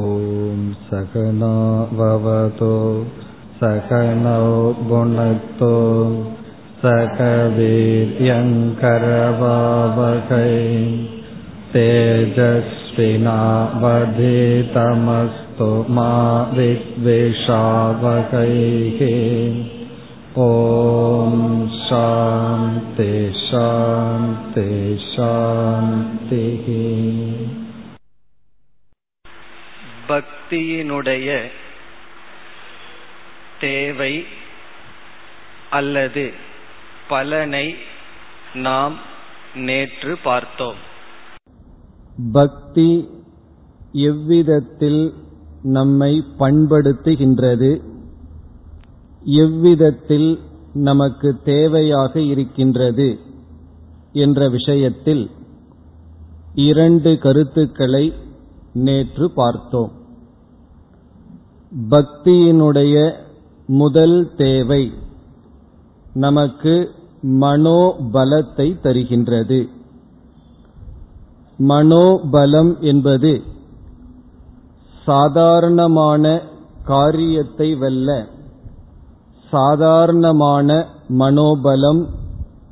ஓம் சகனா வவதோ சகனோ புனக்தோ சகவீர்யங்கரவாவகை தேஜஸ்வினாவதீதமஸ்து மா வித்விஷாவகை. ஓம் சாந்தி சாந்தி சாந்தி. பக்தியினுடைய தேவை அல்லது பலனை நாம் நேற்று பார்த்தோம். பக்தி எவ்விதத்தில் நம்மை பண்படுத்துகின்றது, எவ்விதத்தில் நமக்கு தேவையாக இருக்கின்றது என்ற விஷயத்தில் இரண்டு கருத்துக்களை நேற்று பார்த்தோம். பக்தியினுடைய முதல் தேவை நமக்கு மனோபலத்தை தருகின்றது. மனோபலம் என்பது சாதாரணமான காரியத்தை வெல்ல சாதாரணமான மனோபலம்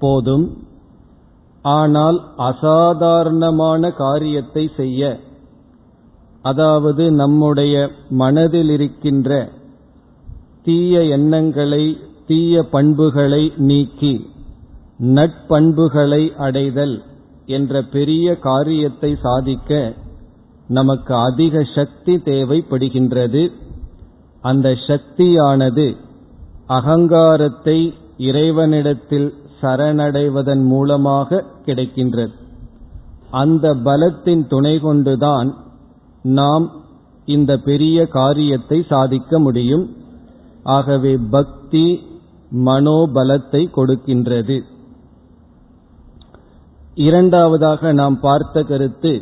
போதும், ஆனால் அசாதாரணமான காரியத்தை செய்ய, அதாவது நம்முடைய மனதில் இருக்கின்ற தீய எண்ணங்களை தீய பண்புகளை நீக்கி நட்பண்புகளை அடைதல் என்ற பெரிய காரியத்தை சாதிக்க நமக்கு அதிக சக்தி தேவைப்படுகின்றது. அந்த சக்தியானது அகங்காரத்தை இறைவனிடத்தில் சரணடைவதன் மூலமாக கிடைக்கின்றது. அந்த பலத்தின் துணை கொண்டுதான் நாம் இந்த பெரிய காரியத்தை சாதிக்க முடியும். ஆகவே பக்தி மனோபலத்தை கொடுக்கின்றது. இரண்டாவதாக நாம் பார்த்த கருத்து,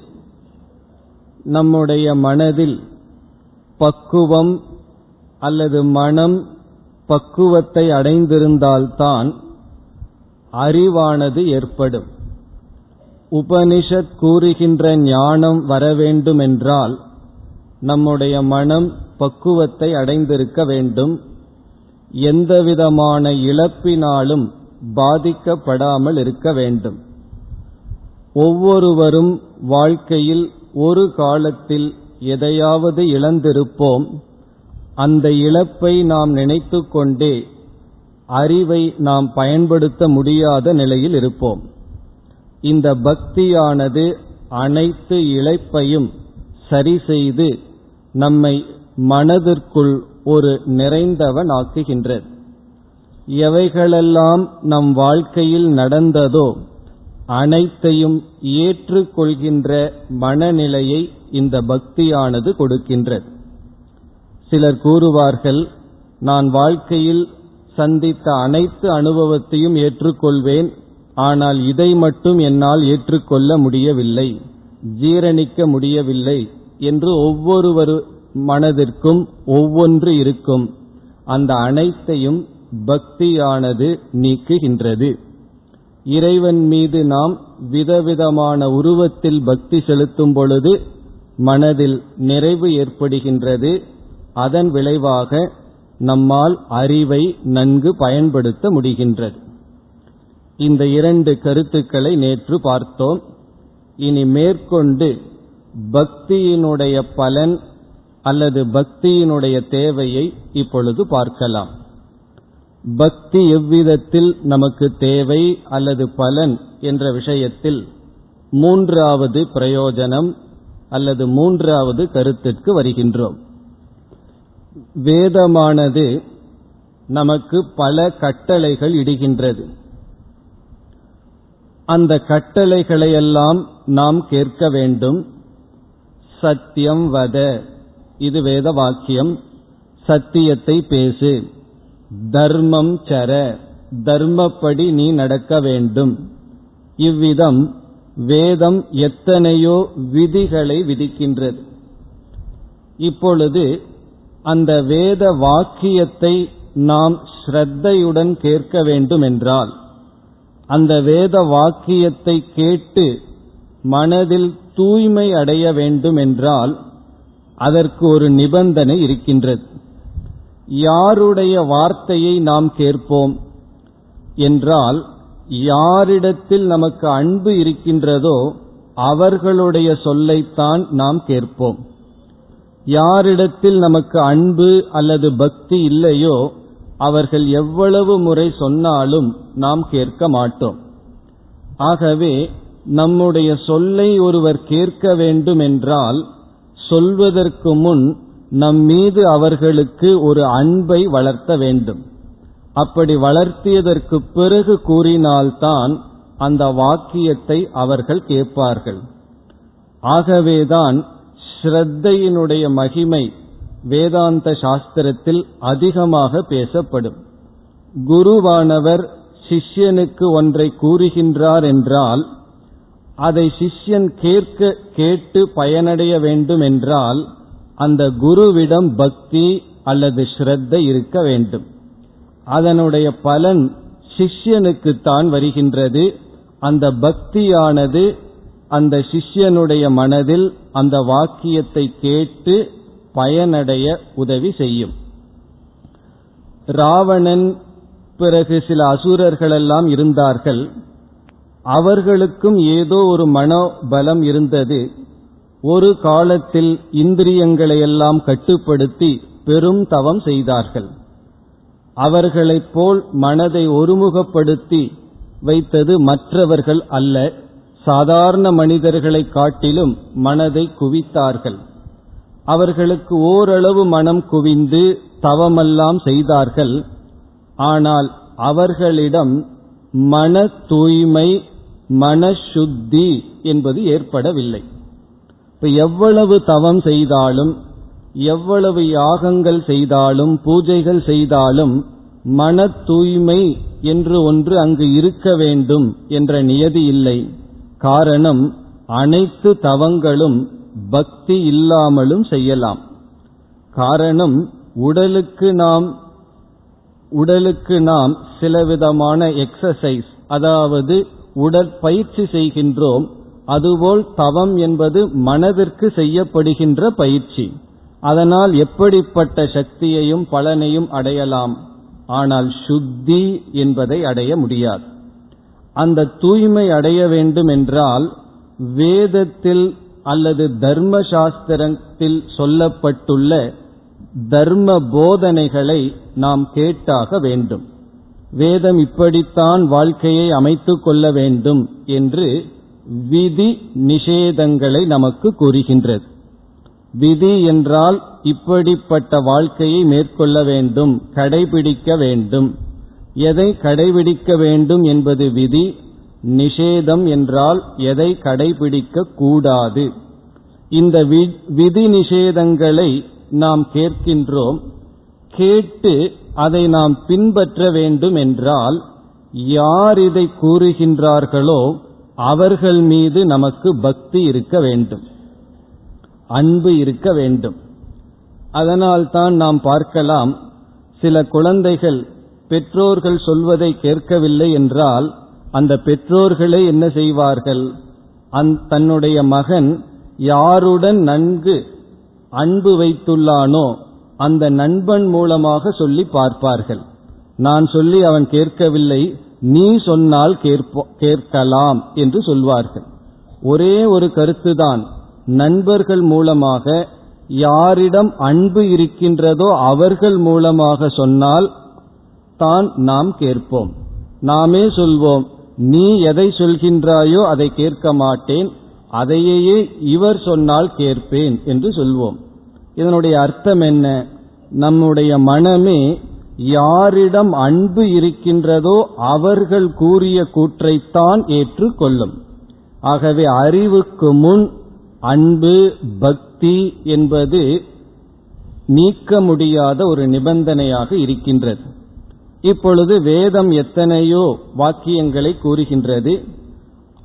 நம்முடைய மனதில் பக்குவம் அல்லது மனம் பக்குவத்தை அடைந்திருந்தால்தான் அறிவானது ஏற்படும். உபனிஷத் கூறுகின்ற ஞானம் வர வேண்டும் என்றால் நம்முடைய மனம் பக்குவத்தை அடைந்திருக்க வேண்டும். எந்தவிதமான இழப்பினாலும் பாதிக்கப்படாமல் இருக்க வேண்டும். ஒவ்வொருவரும் வாழ்க்கையில் ஒரு காலத்தில் எதையாவது இழந்திருப்போம். அந்த இழப்பை நாம் நினைத்து கொண்டே அறிவை நாம் பயன்படுத்த முடியாத நிலையில் இருப்போம். இந்த பக்தியானது அனைத்து இழப்பையும் சரி செய்து நம்மை மனதிற்குள் ஒரு நிறைந்தவன் ஆக்குகின்றது. எவைகளெல்லாம் நம் வாழ்க்கையில் நடந்ததோ அனைத்தையும் ஏற்றுக்கொள்கின்ற மனநிலையை இந்த பக்தியானது கொடுக்கின்றது. சிலர் கூறுவார்கள், நான் வாழ்க்கையில் சந்தித்த அனைத்து அனுபவத்தையும் ஏற்றுக்கொள்வேன், ஆனால் இதை மட்டும் என்னால் ஏற்றுக்கொள்ள முடியவில்லை, ஜீரணிக்க முடியவில்லை என்று. ஒவ்வொரு மனதிற்கும் ஒவ்வொன்று இருக்கும். அந்த அனைத்தையும் பக்தியானது நீக்குகின்றது. இறைவன் மீது நாம் விதவிதமான உருவத்தில் பக்தி செலுத்தும் பொழுது மனதில் நிறைவு ஏற்படுகின்றது. அதன் விளைவாக நம்மால் அறிவை நன்கு பயன்படுத்த முடிகின்றது. இந்த இரண்டு கருத்துக்களை நேற்று பார்த்தோம். இனி மேற்கொண்டு பக்தியினுடைய பலன் அல்லது பக்தியினுடைய தேவையை இப்பொழுது பார்க்கலாம். பக்தி எவ்விதத்தில் நமக்கு தேவை அல்லது பலன் என்ற விஷயத்தில் மூன்றாவது பிரயோஜனம் அல்லது மூன்றாவது கருத்திற்கு வருகின்றோம். வேதமானது நமக்கு பல கட்டளைகள் இடுகின்றது. அந்த கட்டளைகளையெல்லாம் நாம் கேட்க வேண்டும். சத்தியம் வத, இது வேத வாக்கியம். சத்தியத்தை பேசு. தர்மம் சர, தர்மப்படி நீ நடக்க வேண்டும். இவ்விதம் வேதம் எத்தனையோ விதிகளை விதிக்கின்றது. இப்பொழுது அந்த வேத வாக்கியத்தை நாம் ஸ்ரத்தையுடன் கேட்க வேண்டும் என்றால், அந்த வேத வாக்கியத்தை கேட்டு மனதில் தூய்மை அடைய வேண்டும் என்றால், அதற்கு ஒரு நிபந்தனை இருக்கின்றது. யாருடைய வார்த்தையை நாம் கேட்போம் என்றால், யாரிடத்தில் நமக்கு அன்பு இருக்கின்றதோ அவர்களுடைய சொல்லைத்தான் நாம் கேட்போம். யாரிடத்தில் நமக்கு அன்பு அல்லது பக்தி இல்லையோ அவர்கள் எவ்வளவு முறை சொன்னாலும் நாம் கேட்க மாட்டோம். ஆகவே நம்முடைய சொல்லை ஒருவர் கேட்க வேண்டும் என்றால், சொல்வதற்கு முன் நம் மீது அவர்களுக்கு ஒரு அன்பை வளர்த்த வேண்டும். அப்படி வளர்த்தியதற்கு பிறகு கூறினால்தான் அந்த வாக்கியத்தை அவர்கள் கேட்பார்கள். ஆகவேதான் ஸ்ரத்தையினுடைய மகிமை வேதாந்த சாஸ்திரத்தில் அதிகமாக பேசப்படும். குருவானவர் சிஷ்யனுக்கு ஒன்றை கூறுகின்றார் என்றால், அதை சிஷ்யன் கேட்டு பயனடைய வேண்டும் என்றால், அந்த குருவிடம் பக்தி அல்லது ஸ்ரத்தை இருக்க வேண்டும். அதனுடைய பலன் சிஷ்யனுக்குத்தான் வருகின்றது. அந்த பக்தியானது அந்த சிஷ்யனுடைய மனதில் அந்த வாக்கியத்தை கேட்டு பயனடைய உதவி செய்யும். ராவணன் பிறகு சில அசுரர்களெல்லாம் இருந்தார்கள். அவர்களுக்கும் ஏதோ ஒரு மனோபலம் இருந்தது. ஒரு காலத்தில் இந்திரியங்களையெல்லாம் கட்டுப்படுத்தி பெரும் தவம் செய்தார்கள். அவர்களைப் போல் மனதை ஒருமுகப்படுத்தி வைத்தது மற்றவர்கள் அல்ல. சாதாரண மனிதர்களை காட்டிலும் மனதை குவித்தார்கள். அவர்களுக்கு ஓரளவு மனம் குவிந்து தவமெல்லாம் செய்தார்கள். ஆனால் அவர்களிடம் மன தூய்மை, மனசுத்தி என்பது ஏற்படவில்லை. இப்ப எவ்வளவு தவம் செய்தாலும், எவ்வளவு யாகங்கள் செய்தாலும், பூஜைகள் செய்தாலும், மன தூய்மை என்று ஒன்று அங்கு இருக்க வேண்டும் என்ற நியதி இல்லை. காரணம், அனைத்து தவங்களும் பக்தி இல்லாமலும் செய்யலாம். காரணம், உடலுக்கு நாம் சிலவிதமான எக்ஸசைஸ், அதாவது உடற்பயிற்சி செய்கின்றோம். அதுபோல் தவம் என்பது மனதிற்கு செய்யப்படுகின்ற பயிற்சி. அதனால் எப்படிப்பட்ட சக்தியையும் பலனையும் அடையலாம். ஆனால் சுத்தி என்பதை அடைய முடியாது. அந்த தூய்மை அடைய வேண்டும் என்றால் வேதத்தில் அல்லது தர்ம சாஸ்திரத்தில் சொல்லப்பட்டுள்ள தர்ம போதனைகளை நாம் கேட்டாக வேண்டும். வேதம் இப்படித்தான் வாழ்க்கையை அமைத்து கொள்ள வேண்டும் என்று விதி நிஷேதங்களை நமக்கு கூறுகின்றது. விதி என்றால் இப்படிப்பட்ட வாழ்க்கையை மேற்கொள்ள வேண்டும், கடைபிடிக்க வேண்டும். எதை கடைபிடிக்க வேண்டும் என்பது விதி. நிஷேதம் என்றால் எதை கடைபிடிக்க கூடாது. இந்த விதி நிஷேதங்களை நாம் கேட்கின்றோம். கேட்டு அதை நாம் பின்பற்ற வேண்டும் என்றால், யார் இதை கூறுகின்றார்களோ அவர்கள் மீது நமக்கு பக்தி இருக்க வேண்டும், அன்பு இருக்க வேண்டும். அதனால்தான் நாம் பார்க்கலாம், சில குழந்தைகள் பெற்றோர்கள் சொல்வதை கேட்கவில்லை என்றால் அந்த பெற்றோர்களே என்ன செய்வார்கள், தன்னுடைய மகன் யாருடன் நன்கு அன்பு வைத்துள்ளானோ அந்த நண்பன் மூலமாக சொல்லி பார்ப்பார்கள். நான் சொல்லி அவன் கேட்கவில்லை, நீ சொன்னால் கேட்கலாம் என்று சொல்வார்கள். ஒரே ஒரு கருத்துதான், நண்பர்கள் மூலமாக யாரிடம் அன்பு இருக்கின்றதோ அவர்கள் மூலமாக சொன்னால் தான் நாம் கேட்போம். நாமே சொல்வோம், நீ எதை சொல்கின்றாயோ அதை கேட்க மாட்டேன், அதையே இவர் சொன்னால் கேட்பேன் என்று சொல்வோம். இதனுடைய அர்த்தம் என்ன? நம்முடைய மனமே யாரிடம் அன்பு இருக்கின்றதோ அவர்கள் கூறிய கூற்றைத்தான் ஏற்றுக்கொள்ளும். ஆகவே அறிவுக்கு முன் அன்பு, பக்தி என்பது நீக்க முடியாத ஒரு நிபந்தனையாக இருக்கின்றது. இப்பொழுது வேதம் எத்தனையோ வாக்கியங்களை கூறுகின்றது.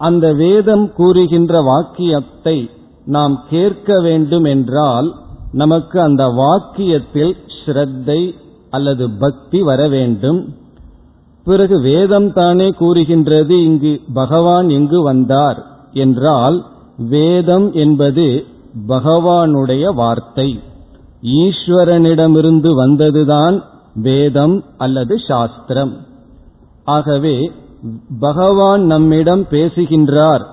அந்த வேதம் கூறுகின்ற வாக்கியத்தை நாம் கேட்க வேண்டும் என்றால் நமக்கு அந்த வாக்கியத்தில் ஸ்ரத்தை அல்லது பக்தி வர வேண்டும். பிறகு வேதம் தானே கூறுகின்றது, இங்கு பகவான் எங்கு வந்தார் என்றால், வேதம் என்பது பகவானுடைய வார்த்தை, ஈஸ்வரனிடமிருந்து வந்ததுதான் வேதம் அல்லது சாஸ்திரம். ஆகவே பகவான் நம்மிடம் பேசுகின்றார்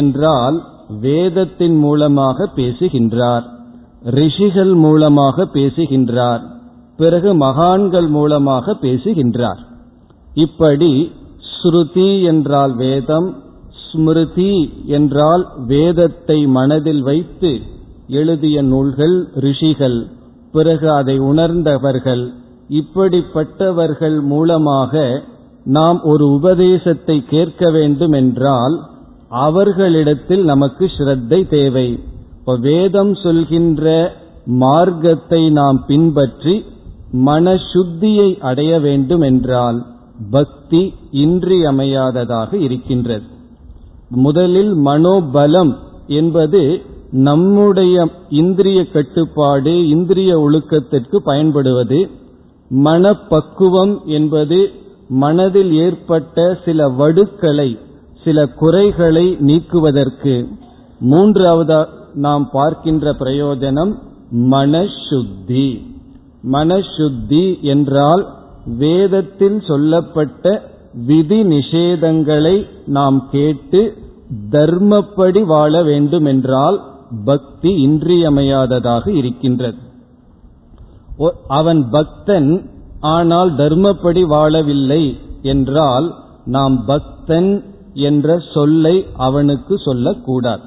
என்றால் வேதத்தின் மூலமாக பேசுகின்றார், ரிஷிகள் மூலமாக பேசுகின்றார், பிறகு மகான்கள் மூலமாக பேசுகின்றார். இப்படி ஸ்ருதி என்றால் வேதம், ஸ்மிருதி என்றால் வேதத்தை மனதில் வைத்து எழுதிய நூல்கள், ரிஷிகள், பிறகு அதை உணர்ந்தவர்கள், இப்படிப்பட்டவர்கள் மூலமாக நாம் ஒரு உபதேசத்தை கேட்க வேண்டும் என்றால் அவர்களிடத்தில் நமக்கு ஸ்ரத்தை தேவை. இப்போ வேதம் சொல்கின்ற மார்க்கத்தை நாம் பின்பற்றி மனசுத்தியை அடைய வேண்டும் என்றால் பக்தி இன்றியமையாததாக இருக்கின்றது. முதலில் மனோபலம் என்பது நம்முடைய இந்திரிய கட்டுப்பாடு, இந்திரிய ஒழுக்கத்திற்கு பயன்படுவது. மனப்பக்குவம் என்பது மனதில் ஏற்பட்ட சில வடுக்களை, சில குறைகளை நீக்குவதற்கு. மூன்றாவது நாம் பார்க்கின்ற பிரயோஜனம் மனசுத்தி. மனசுத்தி என்றால் வேதத்தில் சொல்லப்பட்ட விதி நிஷேதங்களை நாம் கேட்டு தர்மப்படி வாழ வேண்டும் என்றால் பக்தி இன்றியமையாததாக இருக்கின்றது. அவன் பக்தன் ஆனால் தர்மப்படி வாழவில்லை என்றால் நாம் பக்தன் என்ற சொல்லை அவனுக்கு சொல்லக்கூடாது.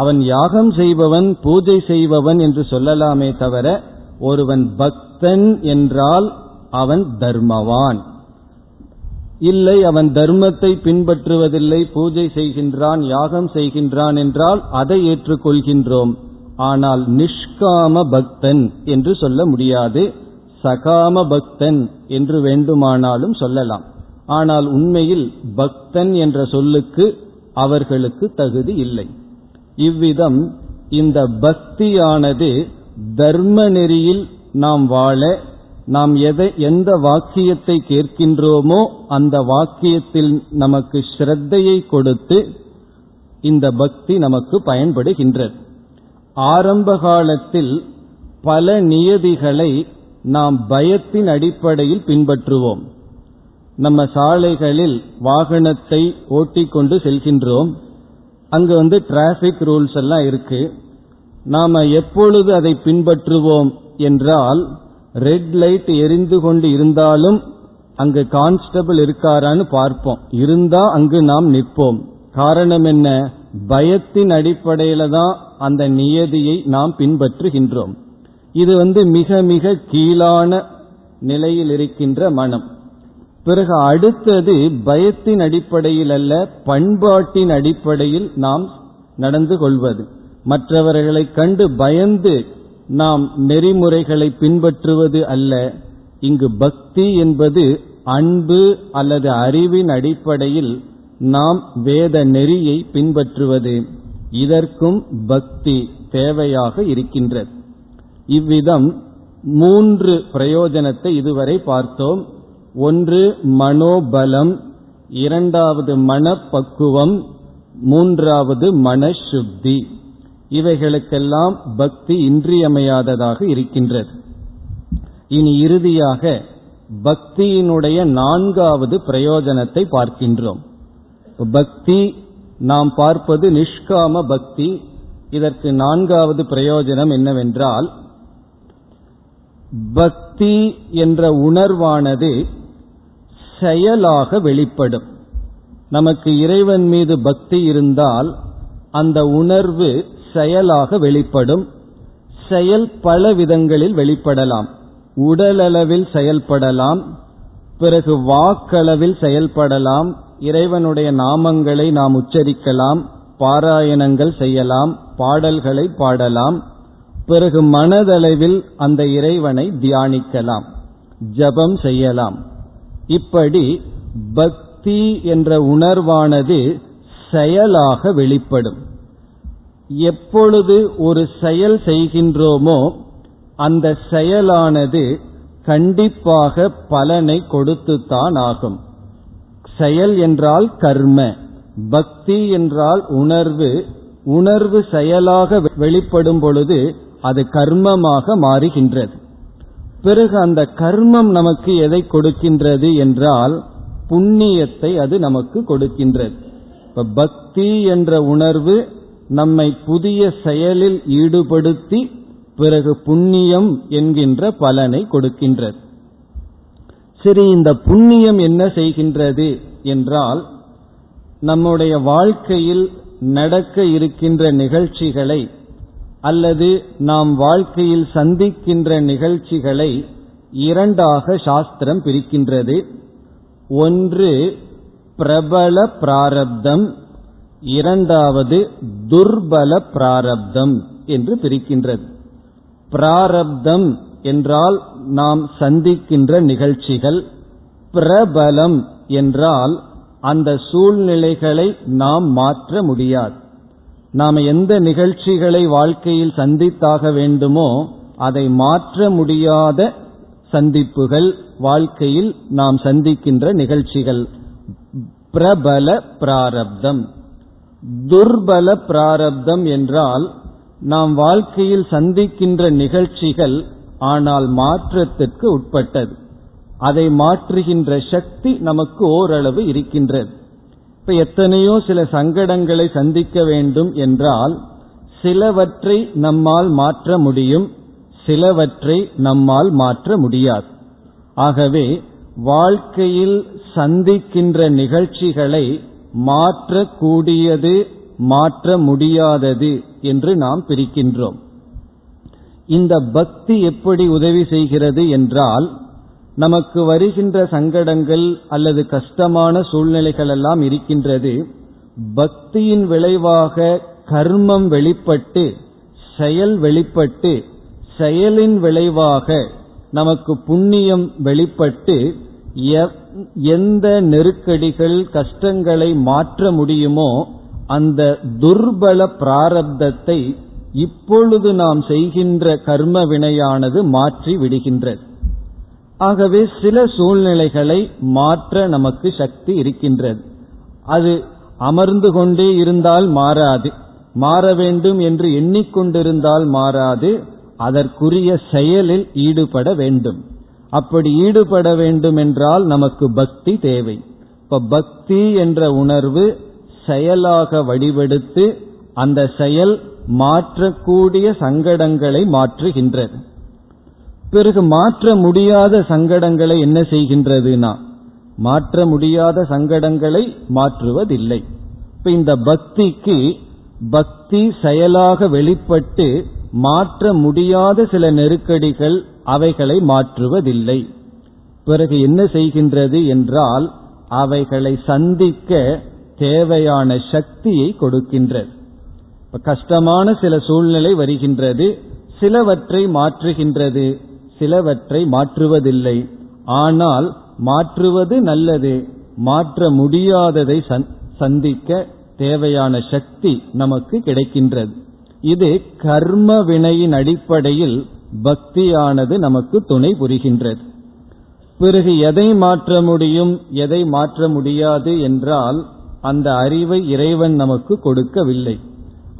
அவன் யாகம் செய்பவன், பூஜை செய்பவன் என்று சொல்லலாமே தவிர ஒருவன் பக்தன் என்றால் அவன் தர்மவான் இல்லை, அவன் தர்மத்தை பின்பற்றுவதில்லை, பூஜை செய்கின்றான், யாகம் செய்கின்றான் என்றால் அதை ஏற்றுக்கொள்கின்றோம். ஆனால் நிஷ்காம பக்தன் என்று சொல்ல முடியாது, சகாம பக்தன் என்று வேண்டுமானாலும் சொல்லலாம். ஆனால் உண்மையில் பக்தன் என்ற சொல்லுக்கு அவர்களுக்கு தகுதி இல்லை. இவ்விதம் இந்த பக்தியானது தர்ம நெறியில் நாம் வாழ, நாம் எந்த வாக்கியத்தை கேட்கின்றோமோ அந்த வாக்கியத்தில் நமக்கு ஸ்ரத்தையை கொடுத்து இந்த பக்தி நமக்கு பயன்படுகின்றது. ஆரம்ப காலத்தில் பல நியதிகளை நாம் பயத்தின் அடிப்படையில் பின்பற்றுவோம். நம்ம சாலைகளில் வாகனத்தை ஓட்டிக்கொண்டு செல்கின்றோம், அங்கு வந்து டிராபிக் ரூல்ஸ் எல்லாம் இருக்கு. நாம் எப்பொழுது அதை பின்பற்றுவோம் என்றால் ரெட் லைட் எரிந்து கொண்டு இருந்தாலும் அங்கு கான்ஸ்டபிள் இருக்காரான்னு பார்ப்போம், இருந்தா அங்கு நாம் நிற்போம். காரணம் என்ன? பயத்தின் அடிப்படையில தான் அந்த நியதியை நாம் பின்பற்றுகின்றோம். இது வந்து மிக மிக கீழான நிலையில் இருக்கின்ற மனம். பிறகு அடுத்தது பயத்தின் அடிப்படையில் அல்ல, பண்பாட்டின் அடிப்படையில் நாம் நடந்து கொள்வது. மற்றவர்களை கண்டு பயந்து நாம் நெறிமுறைகளை பின்பற்றுவது அல்ல. இங்கு பக்தி என்பது அன்பு அல்லது அறிவின் அடிப்படையில் நாம் வேத நெறியை பின்பற்றுவது. இதற்கும் பக்தி தேவையாக இருக்கின்றது. இவ்விதம் மூன்று பிரயோஜனத்தை இதுவரை பார்த்தோம். ஒன்று மனோபலம், இரண்டாவது மனப்பக்குவம், மூன்றாவது மனசுத்தி. இவைகளுக்கெல்லாம் பக்தி இன்றியமையாததாக இருக்கின்றது. இனி இறுதியாக பக்தியினுடைய நான்காவது பிரயோஜனத்தை பார்க்கின்றோம். பக்தி நாம் பார்ப்பது நிஷ்காம பக்தி. இதற்கு நான்காவது பிரயோஜனம் என்னவென்றால், பக்தி என்ற உணர்வானது செயலாக வெளிப்படும். நமக்கு இறைவன் மீது பக்தி இருந்தால் அந்த உணர்வு செயலாக வெளிப்படும். செயல் பல விதங்களில் வெளிப்படலாம். உடலளவில் செயல்படலாம், பிறகு வாக்களவில் செயல்படலாம். இறைவனுடைய நாமங்களை நாம் உச்சரிக்கலாம், பாராயணங்கள் செய்யலாம், பாடல்களை பாடலாம். பிறகு மனதளவில் அந்த இறைவனை தியானிக்கலாம், ஜபம் செய்யலாம். இப்படி பக்தி என்ற உணர்வானது செயலாக வெளிப்படும். எப்பொழுது ஒரு செயல் செய்கின்றோமோ அந்த செயலானது கண்டிப்பாக பலனை கொடுத்துத்தான் ஆகும். செயல் என்றால் கர்ம, பக்தி என்றால் உணர்வு, உணர்வு செயலாக வெளிப்படும் பொழுது அது கர்மமாக மாறுகின்றது. பிறகு அந்த கர்மம் நமக்கு எதை கொடுக்கின்றது என்றால் புண்ணியத்தை அது நமக்கு கொடுக்கின்றது. இப்ப பக்தி என்ற உணர்வு நம்மை புதிய செயலில் ஈடுபடுத்தி பிறகு புண்ணியம் என்கின்ற பலனை கொடுக்கின்றது. சரி, இந்த புண்ணியம் என்ன செய்கின்றது என்றால், நம்முடைய வாழ்க்கையில் நடக்க இருக்கின்ற நிகழ்ச்சிகளை அல்லது நாம் வாழ்க்கையில் சந்திக்கின்ற நிகழ்ச்சிகளை இரண்டாக சாஸ்திரம் பிரிக்கின்றது. ஒன்று பிரபல பிராரப்தம், இரண்டாவது துர்பல பிராரப்தம் என்று பிரிக்கின்றது. பிராரப்தம் என்றால் நாம் சந்திக்கின்ற நிகழ்ச்சிகள், பிரபலம் என்றால் அந்த சூழ்நிலைகளை நாம் மாற்ற முடியாது. நாம் எந்த நிகழ்ச்சிகளை வாழ்க்கையில் சந்தித்தாக வேண்டுமோ அதை மாற்ற முடியாத சந்திப்புகள் வாழ்க்கையில் நாம் சந்திக்கின்ற நிகழ்ச்சிகள் பிரபல பிராரப்தம். துர்பல பிராரப்தம் என்றால் நாம் வாழ்க்கையில் சந்திக்கின்ற நிகழ்ச்சிகள் ஆனால் மாற்றத்திற்கு உட்பட்டது. அதை மாற்றுகின்ற சக்தி நமக்கு ஓரளவு இருக்கின்றது. இப்ப எத்தனையோ சில சங்கடங்களை சந்திக்க வேண்டும் என்றால் சிலவற்றை நம்மால் மாற்ற முடியும், சிலவற்றை நம்மால் மாற்ற முடியாது. ஆகவே வாழ்க்கையில் சந்திக்கின்ற நிகழ்ச்சிகளை மாற்றக்கூடியது மாற்ற முடியாதது என்று நாம் பிரிக்கின்றோம். இந்த பக்தி எப்படி உதவி செய்கிறது என்றால், நமக்கு வருகின்ற சங்கடங்கள் அல்லது கஷ்டமான சூழ்நிலைகள் எல்லாம் இருக்கின்றது. பக்தியின் விளைவாக கர்மம் வெளிப்பட்டு செயல் வெளிப்பட்டு, செயலின் விளைவாக நமக்கு புண்ணியம் வெளிப்பட்டு, எந்த நெருக்கடிகள் கஷ்டங்களை மாற்ற முடியுமோ அந்த துர்பல பிராரப்தத்தை இப்பொழுது நாம் செய்கின்ற கர்ம வினையானது மாற்றி விடுகின்றது. ஆகவே சில சூழ்நிலைகளை மாற்ற நமக்கு சக்தி இருக்கின்றது. அது அமர்ந்து கொண்டே இருந்தால் மாறாது, மாற வேண்டும் என்று எண்ணிக்கொண்டிருந்தால் மாறாது. அதற்குரிய செயலில் ஈடுபட வேண்டும். அப்படி ஈடுபட வேண்டும் என்றால் நமக்கு பக்தி தேவை. இப்ப பக்தி என்ற உணர்வு செயலாக வடிவெடுத்து அந்த செயல் மாற்றக்கூடிய சங்கடங்களை மாற்றுகின்றது. பிறகு மாற்ற முடியாத சங்கடங்களை என்ன செய்கின்றதுனா, மாற்ற முடியாத சங்கடங்களை மாற்றுவதில்லை. இப்ப இந்த பக்திக்கு, பக்தி செயலாக வெளிப்பட்டு மாற்ற முடியாத சில நெருக்கடிகள் அவைகளை மாற்றுவதில்லை. பிறகு என்ன செய்கின்றது என்றால் அவைகளை சந்திக்க தேவையான சக்தியை கொடுக்கின்றது. கஷ்டமான சில சூழ்நிலை வருகின்றது, சிலவற்றை மாற்றுகின்றது, சிலவற்றை மாற்றுவதில்லை. ஆனால் மாற்றுவது நல்லது, மாற்ற முடியாததை சந்திக்க தேவையான சக்தி நமக்கு கிடைக்கின்றது. இது கர்ம வினையின் அடிப்படையில் பக்தியானது நமக்கு துணை புரிகின்றது. பிறகு எதை மாற்ற முடியும் எதை மாற்ற முடியாது என்றால் அந்த அறிவை இறைவன் நமக்கு கொடுக்கவில்லை.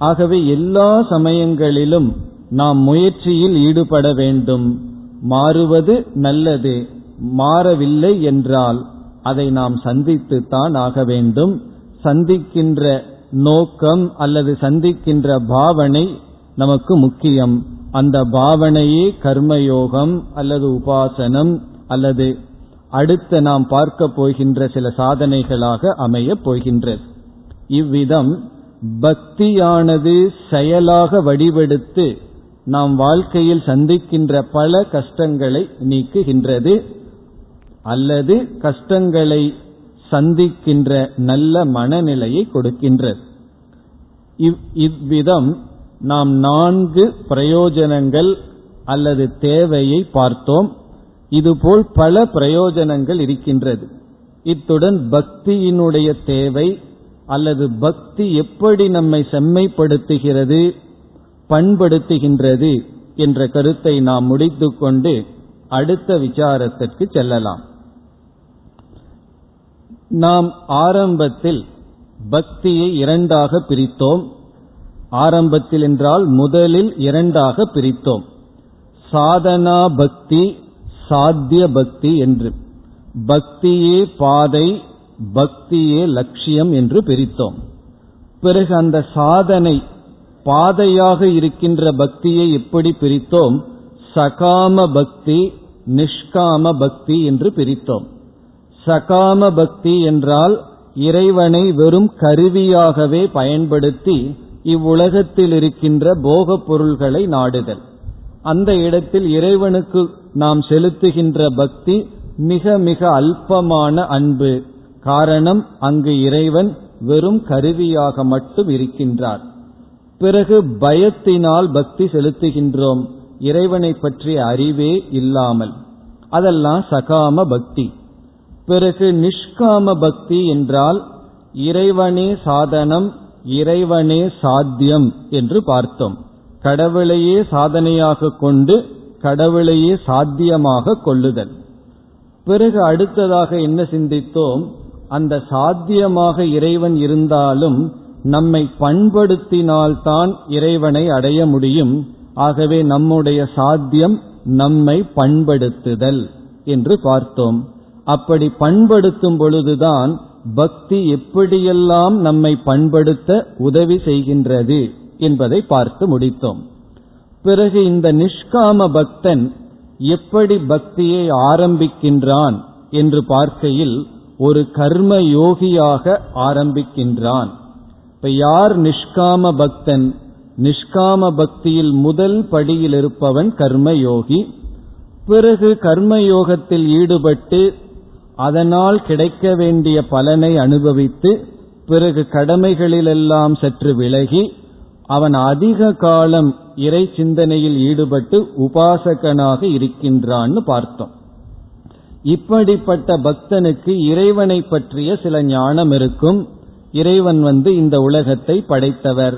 ஆகவே எல்லா சமயங்களிலும் நாம் முயற்சியில் ஈடுபட வேண்டும். மாறுவது நல்லது, மாறவில்லை என்றால் அதை நாம் சந்தித்துத்தான் ஆக வேண்டும். சந்திக்கின்ற நோக்கம் அல்லது சந்திக்கின்ற பாவனை நமக்கு முக்கியம். அந்த பாவனையே கர்மயோகம் அல்லது உபாசனம் அல்லது அடுத்து நாம் பார்க்க போகின்ற சில சாதனைகளாக அமையப் போகின்றது. இவ்விதம் பக்தியானது செயலாக வடிவெடுத்து நாம் வாழ்க்கையில் சந்திக்கின்ற பல கஷ்டங்களை நீக்குகின்றது அல்லது கஷ்டங்களை சந்திக்கின்ற நல்ல மனநிலையை கொடுக்கின்றது. இவ்விதம் நாம் 4 பிரயோஜனங்கள் அல்லது தேவையை பார்த்தோம். இதுபோல் பல பிரயோஜனங்கள் இருக்கின்றது. இத்துடன் பக்தியினுடைய தேவை அல்லது பக்தி எப்படி நம்மை செம்மைப்படுத்துகிறது, பண்படுத்துகின்றது என்ற கருத்தை நாம் முடித்து கொண்டு அடுத்த விசாரத்திற்கு செல்லலாம். நாம் ஆரம்பத்தில் பக்தியை இரண்டாக பிரித்தோம். ஆரம்பத்தில் என்றால் முதலில் இரண்டாக பிரித்தோம். சாதனா பக்தி, சாத்திய பக்தி என்று. பக்தியே பாதை, பக்தியே லட்சியம் என்று பிரித்தோம். பிறகு அந்த சாதனை பாதையாக இருக்கின்ற பக்தியை எப்படி பிரித்தோம்? சகாம பக்தி, நிஷ்காம பக்தி என்று பிரித்தோம். சகாம பக்தி என்றால் இறைவனை வெறும் கருவியாகவே பயன்படுத்தி இவ்வுலகத்தில் இருக்கின்ற போகப் பொருள்களை நாடுதல். அந்த இடத்தில் இறைவனுக்கு நாம் செலுத்துகின்ற பக்தி மிக மிக அல்பமான அன்பு. காரணம், அங்கு இறைவன் வெறும் கருவியாக மட்டும் இருக்கின்றார். பிறகு பயத்தினால் பக்தி செலுத்துகின்றோம், இறைவனை பற்றிய அறிவே இல்லாமல். அதெல்லாம் சகாம பக்தி. பிறகு நிஷ்காம பக்தி என்றால் இறைவனே சாதனம், இறைவனே சாத்தியம் என்று பார்த்தோம். கடவுளையே சாதனையாக கொண்டு கடவுளையே சாத்தியமாக கொள்ளுதல். பிறகு அடுத்ததாக என்ன சிந்தித்தோம்? அந்த சாத்தியமாக இறைவன் இருந்தாலும் நம்மை பண்படுத்தினால்தான் இறைவனை அடைய முடியும். ஆகவே நம்முடைய சாத்தியம் நம்மை பண்படுத்துதல் என்று பார்த்தோம். அப்படி பண்படுத்தும் பொழுதுதான் பக்தி எப்படியெல்லாம் நம்மை பண்படுத்த உதவி செய்கின்றது என்பதை பார்த்து முடித்தோம். பிறகு இந்த நிஷ்காம பக்தன் எப்படி பக்தியை ஆரம்பிக்கின்றான் என்று பார்க்கையில் ஒரு கர்ம யோகியாக ஆரம்பிக்கின்றான். இப்ப யார் நிஷ்காம பக்தன்? நிஷ்காம பக்தியில் முதல் படியில் இருப்பவன் கர்மயோகி. பிறகு கர்மயோகத்தில் ஈடுபட்டு அதனால் கிடைக்க வேண்டிய பலனை அனுபவித்து பிறகு கடமைகளிலெல்லாம் சற்று விலகி அவன் அதிக காலம் இறை சிந்தனையில் ஈடுபட்டு உபாசகனாக இருக்கின்றான்னு பார்த்தோம். இப்படிப்பட்ட பக்தனுக்கு இறைவனை பற்றிய சில ஞானம் இருக்கும். இறைவன் இந்த உலகத்தை படைத்தவர்,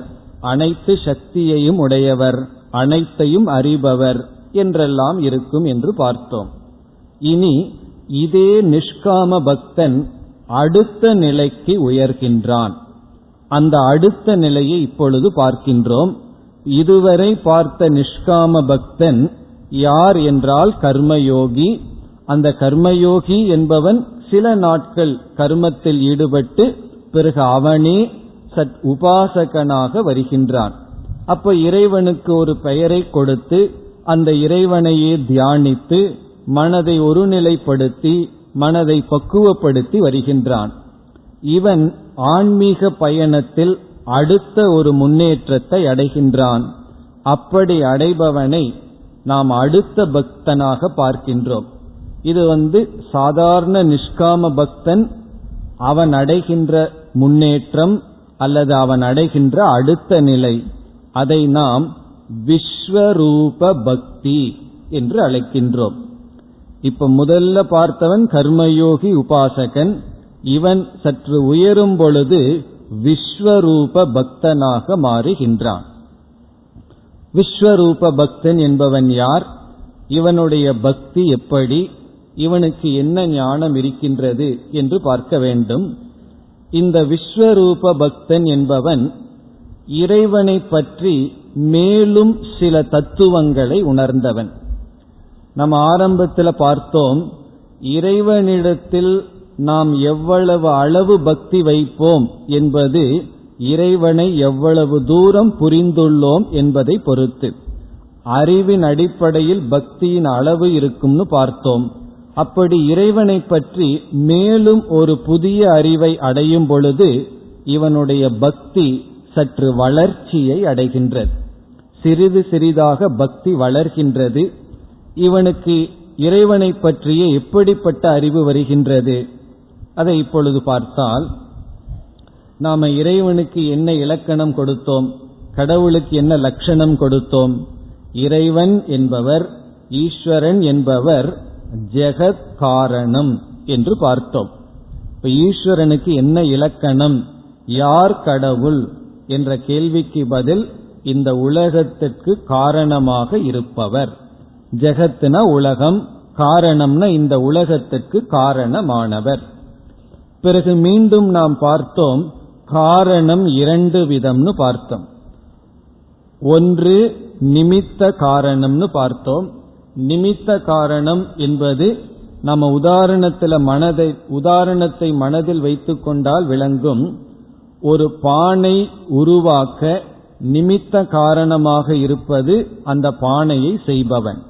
அனைத்து சக்தியையும் உடையவர், அனைத்தையும் அறிபவர் என்றெல்லாம் இருக்கும் என்று பார்த்தோம். இனி இதே நிஷ்காம பக்தன் அடுத்த நிலைக்கு உயர்கின்றான். அந்த அடுத்த நிலையை இப்பொழுது பார்க்கின்றோம். இதுவரை பார்த்த நிஷ்காம பக்தன் யார் என்றால் கர்மயோகி. அந்த கர்மயோகி என்பவன் சில நாட்கள் கர்மத்தில் ஈடுபட்டு பிறகு அவனே சத் உபாசகனாக வருகின்றான். அப்போ இறைவனுக்கு ஒரு பெயரை கொடுத்து அந்த இறைவனையே தியானித்து மனதை ஒருநிலைப்படுத்தி மனதை பக்குவப்படுத்தி வருகின்றான். இவன் ஆன்மீக பயணத்தில் அடுத்த ஒரு முன்னேற்றத்தை அடைகின்றான். அப்படி அடைபவனை நாம் அடுத்த பக்தனாக பார்க்கின்றோம். இது சாதாரண நிஷ்காம பக்தன் அவன் அடைகின்ற முன்னேற்றம் அல்லது அவன் அடைகின்ற அடுத்த நிலை, அதை நாம் விஸ்வரூப பக்தி என்று அழைக்கின்றோம். இப்ப முதல்ல பார்த்தவன் கர்மயோகி உபாசகன். இவன் சற்று உயரும் பொழுது விஸ்வரூப பக்தனாக மாறுகின்றான். விஸ்வரூப பக்தன் என்பவன் யார்? இவனுடைய பக்தி எப்படி? இவனுக்கு என்ன ஞானம் இருக்கின்றது என்று பார்க்க வேண்டும். இந்த விஸ்வரூப பக்தன் என்பவன் இறைவனை பற்றி மேலும் சில தத்துவங்களை உணர்ந்தவன். நம்ம ஆரம்பத்தில் பார்த்தோம், இறைவனிடத்தில் நாம் எவ்வளவு அளவு பக்தி வைப்போம் என்பது இறைவனை எவ்வளவு தூரம் புரிந்துள்ளோம் என்பதை பொறுத்து. அறிவின் அடிப்படையில் பக்தியின் அளவு இருக்கும்னு பார்த்தோம். அப்படி இறைவனை பற்றி மேலும் ஒரு புதிய அறிவை அடையும் பொழுது இவனுடைய பக்தி சற்று வளர்ச்சியை அடைகின்றது. சிறிது சிறிதாக பக்தி வளர்கின்றது. இவனுக்கு இறைவனை பற்றிய எப்படிப்பட்ட அறிவு வருகின்றது? அதை இப்பொழுது பார்த்தால், நாம இறைவனுக்கு என்ன இலக்கணம் கொடுத்தோம்? கடவுளுக்கு என்ன லட்சணம் கொடுத்தோம்? இறைவன் என்பவர், ஈஸ்வரன் என்பவர் ஜெகத் காரணம் என்று பார்த்தோம். இப்ப ஈஸ்வரனுக்கு என்ன இலக்கணம்? யார் கடவுள் என்ற கேள்விக்கு பதில் இந்த உலகத்திற்கு காரணமாக இருப்பவர். ஜெகத்னா உலகம், காரணம்னா இந்த உலகத்திற்கு காரணமானவர். பிறகு மீண்டும் நாம் பார்த்தோம், காரணம் இரண்டு விதம்னு பார்த்தோம். ஒன்று நிமித்த காரணம்னு பார்த்தோம். நிமித்த காரணம் என்பது நம்ம உதாரணத்தை மனதில் வைத்துக் கொண்டால் விளங்கும். ஒரு பானை உருவாக்க நிமித்த காரணமாக இருப்பது அந்த பானையை செய்பவன்.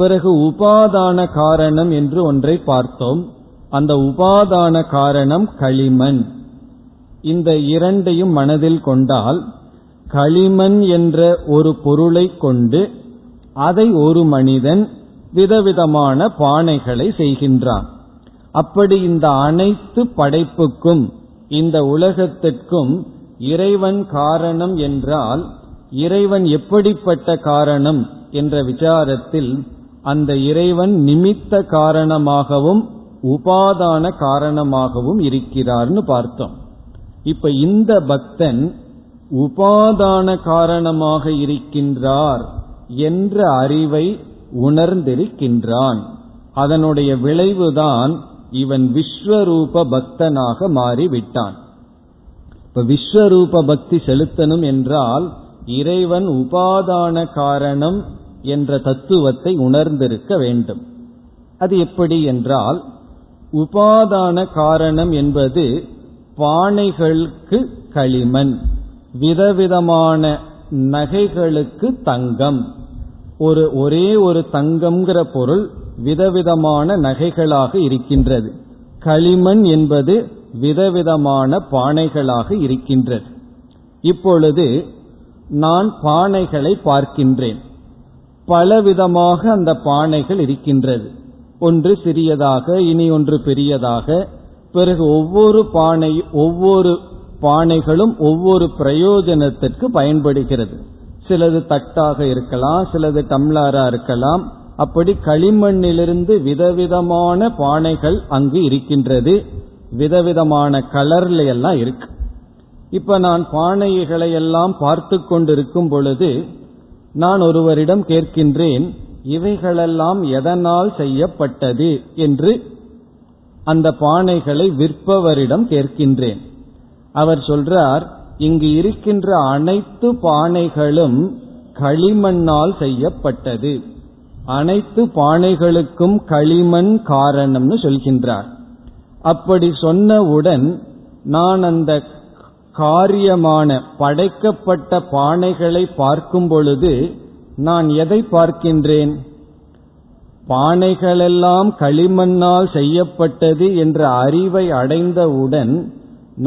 பிறகு உபாதான காரணம் என்று ஒன்றை பார்த்தோம். அந்த உபாதான காரணம் களிமண். இந்த இரண்டையும் மனதில் கொண்டால் களிமண் என்ற ஒரு பொருளை கொண்டு அதை ஒரு மனிதன் விதவிதமான பானைகளை செய்கின்றான். அப்படி இந்த அனைத்து படைப்புக்கும் இந்த உலகத்திற்கும் இறைவன் காரணம் என்றால் இறைவன் எப்படிப்பட்ட காரணம் என்ற விசாரத்தில் அந்த இறைவன் நிமித்த காரணமாகவும் உபாதான காரணமாகவும் இருக்கிறார்னு பார்த்தோம். இப்ப இந்த பக்தன் உபாதான காரணமாக இருக்கின்றார் என்ற அறிவை உணர்ந்திருக்கின்றான். அதனுடைய விளைவுதான் இவன் விஸ்வரூப பக்தனாக மாறிவிட்டான். இப்ப விஸ்வரூப பக்தி செலுத்தணும் என்றால் இறைவன் உபாதான காரணம் என்ற தத்துவத்தை உணர்ந்திருக்க வேண்டும். அது எப்படி என்றால், உபாதான காரணம் என்பது பானைகளுக்கு களிமண், விதவிதமான நகைகளுக்கு தங்கம். ஒரே ஒரு தங்கம்ங்கிற பொருள் விதவிதமான நகைகளாக இருக்கின்றது. களிமண் என்பது விதவிதமான பானைகளாக இருக்கின்றது. இப்பொழுது நான் பானைகளை பார்க்கின்றேன். பலவிதமாக அந்த பானைகள் இருக்கின்றது. ஒன்று சிறியதாக, இனி ஒன்று பெரியதாக. பிறகு ஒவ்வொரு பானைகளும் ஒவ்வொரு பிரயோஜனத்திற்கு பயன்படுகிறது. சிலது தட்டாக இருக்கலாம், சிலது டம்ளாரா இருக்கலாம். அப்படி களிமண்ணிலிருந்து விதவிதமான பானைகள் அங்கு இருக்கின்றது. விதவிதமான கலர்ல எல்லாம் இருக்கு. இப்ப நான் பானைகளை எல்லாம் பார்த்து கொண்டிருக்கும் பொழுது நான் ஒருவரிடம் கேட்கின்றேன், இவைகளெல்லாம் எதனால் செய்யப்பட்டது என்று அந்த பானைகளை விற்பவரிடம் கேட்கின்றேன். அவர் சொல்றார், இங்கு இருக்கின்ற அனைத்து பானைகளும் களிமண்ணால் செய்யப்பட்டது. அனைத்து பானைகளுக்கும் களிமண் காரணம்னு சொல்கின்றார். அப்படி சொன்னவுடன் நான் அந்த காரியமான படைக்கப்பட்ட பானைகளை பார்க்கும் பொழுது நான் எதை பார்க்கின்றேன்? பானைகளெல்லாம் களிமண்ணால் செய்யப்பட்டது என்ற அறிவை அடைந்தவுடன்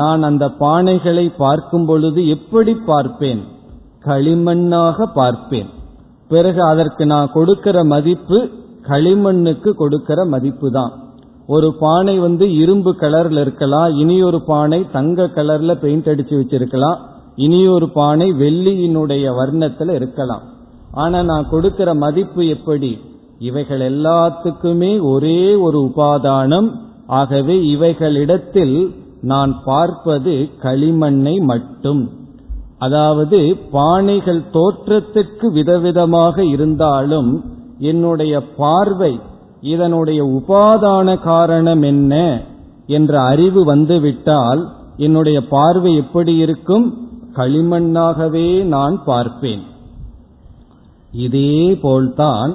நான் அந்த பானைகளை பார்க்கும் பொழுது எப்படி பார்ப்பேன்? களிமண்ணாக பார்ப்பேன். பிறகு அதற்கு நான் கொடுக்கிற மதிப்பு களிமண்ணுக்கு கொடுக்கிற மதிப்பு தான். ஒரு பானை இரும்பு கலர்ல இருக்கலாம், இனியொரு பானை தங்க கலர்ல பெயிண்ட் அடிச்சு வச்சிருக்கலாம், இனியொரு பானை வெள்ளியினுடைய வர்ணத்துல இருக்கலாம். ஆனா நான் கொடுக்கிற மதிப்பு எப்படி? இவைகள் எல்லாத்துக்குமே ஒரே ஒரு உபாதானம். ஆகவே இவைகளிடத்தில் நான் பார்ப்பது களிமண்ணை மட்டும். அதாவது பானைகள் தோற்றத்திற்கு விதவிதமாக இருந்தாலும் என்னுடைய பார்வை இதனுடைய உபாதான காரணம் என்ன என்ற அறிவு வந்துவிட்டால் என்னுடைய பார்வை எப்படி இருக்கும்? களிமண்ணாகவே நான் பார்ப்பேன். இதே போல்தான்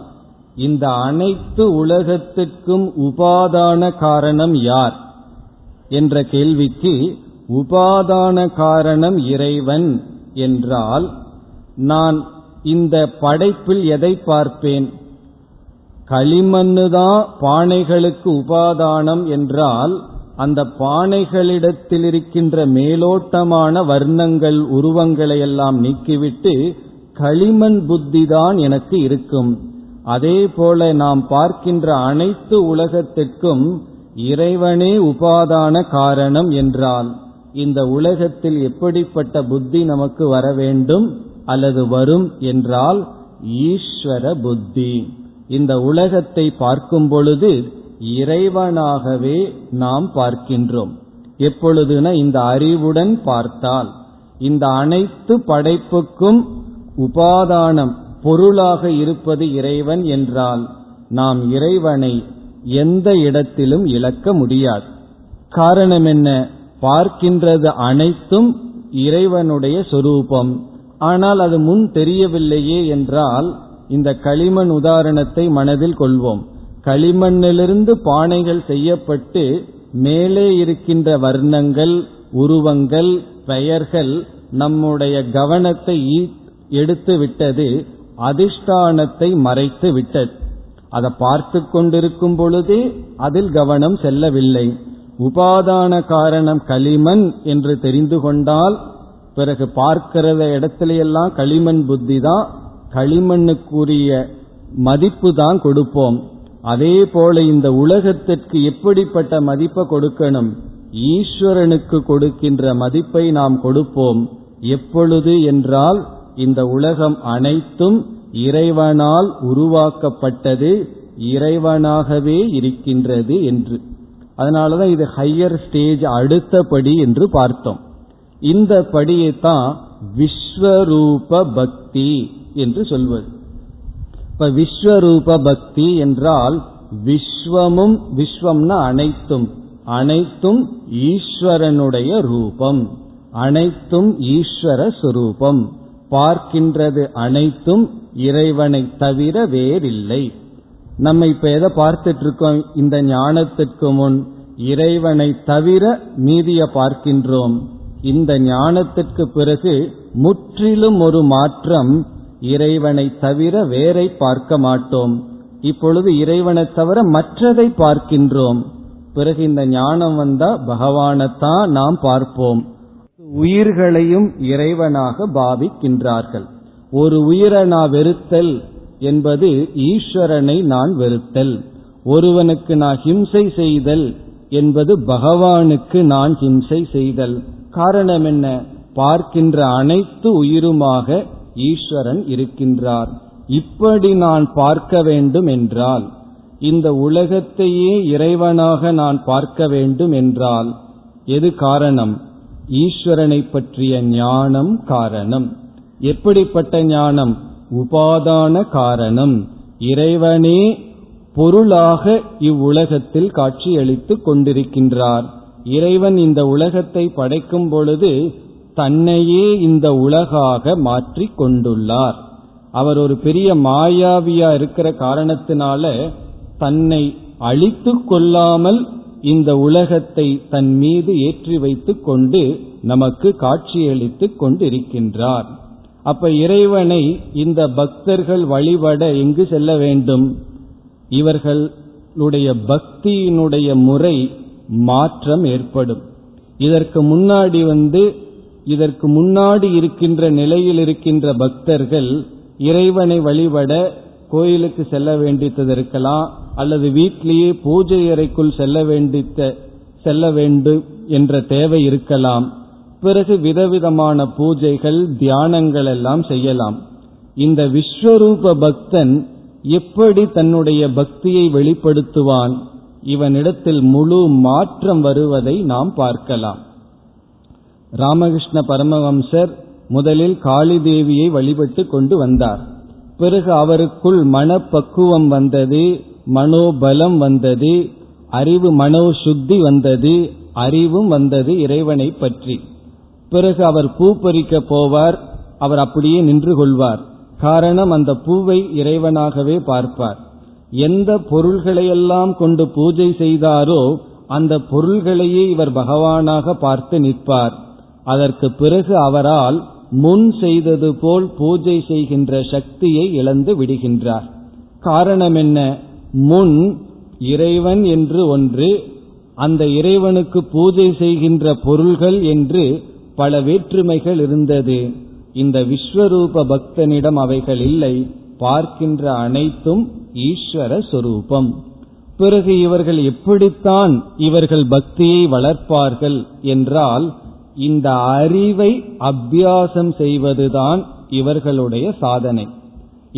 இந்த அனைத்து உலகத்திற்கும் உபாதான காரணம் யார் என்ற கேள்விக்கு உபாதான காரணம் இறைவன் என்றால் நான் இந்த படைப்பில் எதை பார்ப்பேன்? களிமண்ணுதான் பானைகளுக்கு உபாதானம் என்றால் அந்த பானைகளிடத்தில் இருக்கின்ற மேலோட்டமான வர்ணங்கள் உருவங்களை எல்லாம் நீக்கிவிட்டு களிமண் புத்தி தான் எனக்கு இருக்கும். அதே போல நாம் பார்க்கின்ற அனைத்து உலகத்திற்கும் இறைவனே உபாதான காரணம் என்றால் இந்த உலகத்தில் எப்படிப்பட்ட புத்தி நமக்கு வர வேண்டும் அல்லது வரும் என்றால் ஈஸ்வர புத்தி. இந்த உலகத்தை பார்க்கும் பொழுது இறைவனாகவே நாம் பார்க்கின்றோம். எப்பொழுதுனா இந்த அறிவுடன் பார்த்தால். இந்த அனைத்து படைப்புக்கும் உபாதானம் பொருளாக இருப்பது இறைவன் என்றால் நாம் இறைவனை எந்த இடத்திலும் இழக்க முடியாது. காரணம் என்ன? பார்க்கின்றது அனைத்தும் இறைவனுடைய சொரூபம். ஆனால் அது முன் தெரியவில்லையே என்றால், இந்த களிமண் உதாரணத்தை மனதில் கொள்வோம். களிமண்ணிலிருந்து பானைகள் செய்யப்பட்டு மேலே இருக்கின்ற வர்ணங்கள், உருவங்கள், பெயர்கள் நம்முடைய கவனத்தை எடுத்து விட்டது, அதிஷ்டானத்தை மறைத்து விட்டது. அதை பார்த்து கொண்டிருக்கும் பொழுது அதில் கவனம் செல்லவில்லை. உபாதான காரணம் களிமண் என்று தெரிந்து கொண்டால் பிறகு பார்க்கிறத இடத்திலெல்லாம் களிமண் புத்தி தான், களிமண்ணுக்குரிய மதிப்பு தான் கொடுப்போம். அதே போல இந்த உலகத்திற்கு எப்படிப்பட்ட மதிப்பை கொடுக்கணும், ஈஸ்வரனுக்கு கொடுக்கின்ற மதிப்பை நாம் கொடுப்போம். எப்பொழுது என்றால், இந்த உலகம் அனைத்தும் இறைவனால் உருவாக்கப்பட்டது, இறைவனாகவே இருக்கின்றது என்று. அதனாலதான் இது ஹையர் ஸ்டேஜ், அடுத்த படி என்று பார்த்தோம். இந்த படியைத்தான் விஸ்வரூப பக்தி என்று சொல்வது. இப்ப விஸ்வரூப பக்தி என்றால் விஸ்வமும், விஸ்வம்னா அனைத்தும், அனைத்தும் ஈஸ்வரனுடைய ரூபம், அனைத்தும் ஈஸ்வர சுரூபம், பார்க்கின்றது அனைத்தும் இறைவனை தவிர வேறில்லை. நம்ம இப்ப எதை பார்த்துட்டு இருக்கோம், இந்த ஞானத்திற்கு முன் இறைவனை தவிர மீதிய பார்க்கின்றோம். இந்த ஞானத்திற்கு பிறகு முற்றிலும் ஒரு மாற்றம், இறைவனை தவிர வேறை பார்க்க மாட்டோம். இப்பொழுது இறைவனை தவிர மற்றதை பார்க்கின்றோம். பிறகு இந்த ஞானம் வந்தா பகவானைத்தான் நாம் பார்ப்போம். உயிர்களையும் இறைவனாக பாவிக்கின்றார்கள். ஒரு உயிரை நான் வெறுத்தல் என்பது ஈஸ்வரனை நான் வெறுத்தல். ஒருவனுக்கு நான் ஹிம்சை செய்தல் என்பது பகவானுக்கு நான் ஹிம்சை செய்தல். காரணம் என்ன, பார்க்கின்ற அனைத்து உயிருமாக ஈஸ்வரன் இருக்கின்றார். இப்படி நான் பார்க்க வேண்டும் என்றால், இந்த உலகத்தையே இறைவனாக நான் பார்க்க வேண்டும் என்றால், எது காரணம், ஈஸ்வரனை பற்றிய ஞானம் காரணம். எப்படிப்பட்ட ஞானம், உபாதான காரணம். இறைவனே பொருளாக இவ்வுலகத்தில் காட்சியளித்துக் கொண்டிருக்கின்றார். இறைவன் இந்த உலகத்தை படைக்கும் பொழுது தன்னையே இந்த உலகாக மாற்றி கொண்டுள்ளார். அவர் ஒரு பெரிய மாயாவியா இருக்கிற காரணத்தினால தன்னை அழித்து கொள்ளாமல் இந்த உலகத்தை தன் மீது ஏற்றி வைத்து கொண்டு நமக்கு காட்சியளித்து கொண்டிருக்கின்றார். அப்ப இறைவனை இந்த பக்தர்கள் வழிபட எங்கு செல்ல வேண்டும், இவர்களுடைய பக்தியினுடைய முறை மாற்றம் ஏற்படும். இதற்கு முன்னாடி இருக்கின்ற நிலையில் இருக்கின்ற பக்தர்கள் இறைவனை வழிபட கோயிலுக்கு செல்ல வேண்டியது இருக்கலாம், அல்லது வீட்டிலேயே பூஜை அறைக்குள் செல்ல வேண்டும் என்ற தேவை இருக்கலாம். பிறகு விதவிதமான பூஜைகள், தியானங்கள் எல்லாம் செய்யலாம். இந்த விஸ்வரூப பக்தன் எப்படி தன்னுடைய பக்தியை வெளிப்படுத்துவான், இவனிடத்தில் முழு மாற்றம் வருவதை நாம் பார்க்கலாம். ராமகிருஷ்ண பரமஹம்சர் முதலில் காளி தேவியை வழிபட்டு கொண்டு வந்தார். பிறகு அவருக்குள் மனப்பக்குவம் வந்தது, மனோபலம் வந்தது, அறிவு, மனோசுத்தி வந்தது, அறிவும் வந்தது இறைவனை பற்றி. பிறகு அவர் பூ பறிக்க போவார், அவர் அப்படியே நின்று கொள்வார். காரணம், அந்த பூவை இறைவனாகவே பார்ப்பார். எந்த பொருள்களையெல்லாம் கொண்டு பூஜை செய்தாரோ அந்த பொருள்களையே இவர் பகவானாக பார்த்து நிற்பார். அதற்கு பிறகு அவரால் முன் செய்தது போல் பூஜை செய்கின்ற சக்தியை இழந்து விடுகின்றார். காரணம் என்ன, முன் இறைவன் என்று ஒன்று, அந்த இறைவனுக்கு பூஜை செய்கின்ற பொருள்கள் என்று பல வேற்றுமைகள் இருந்தது. இந்த விஸ்வரூப பக்தனிடம் அவைகள் இல்லை. பார்க்கின்ற அனைத்தும் ஈஸ்வர சொரூபம். பிறகு இவர்கள் எப்படித்தான் இவர்கள் பக்தியை வளர்ப்பார்கள் என்றால், இந்த அறிவை அபியாசம் செய்வதுதான் இவர்களுடைய சாதனை.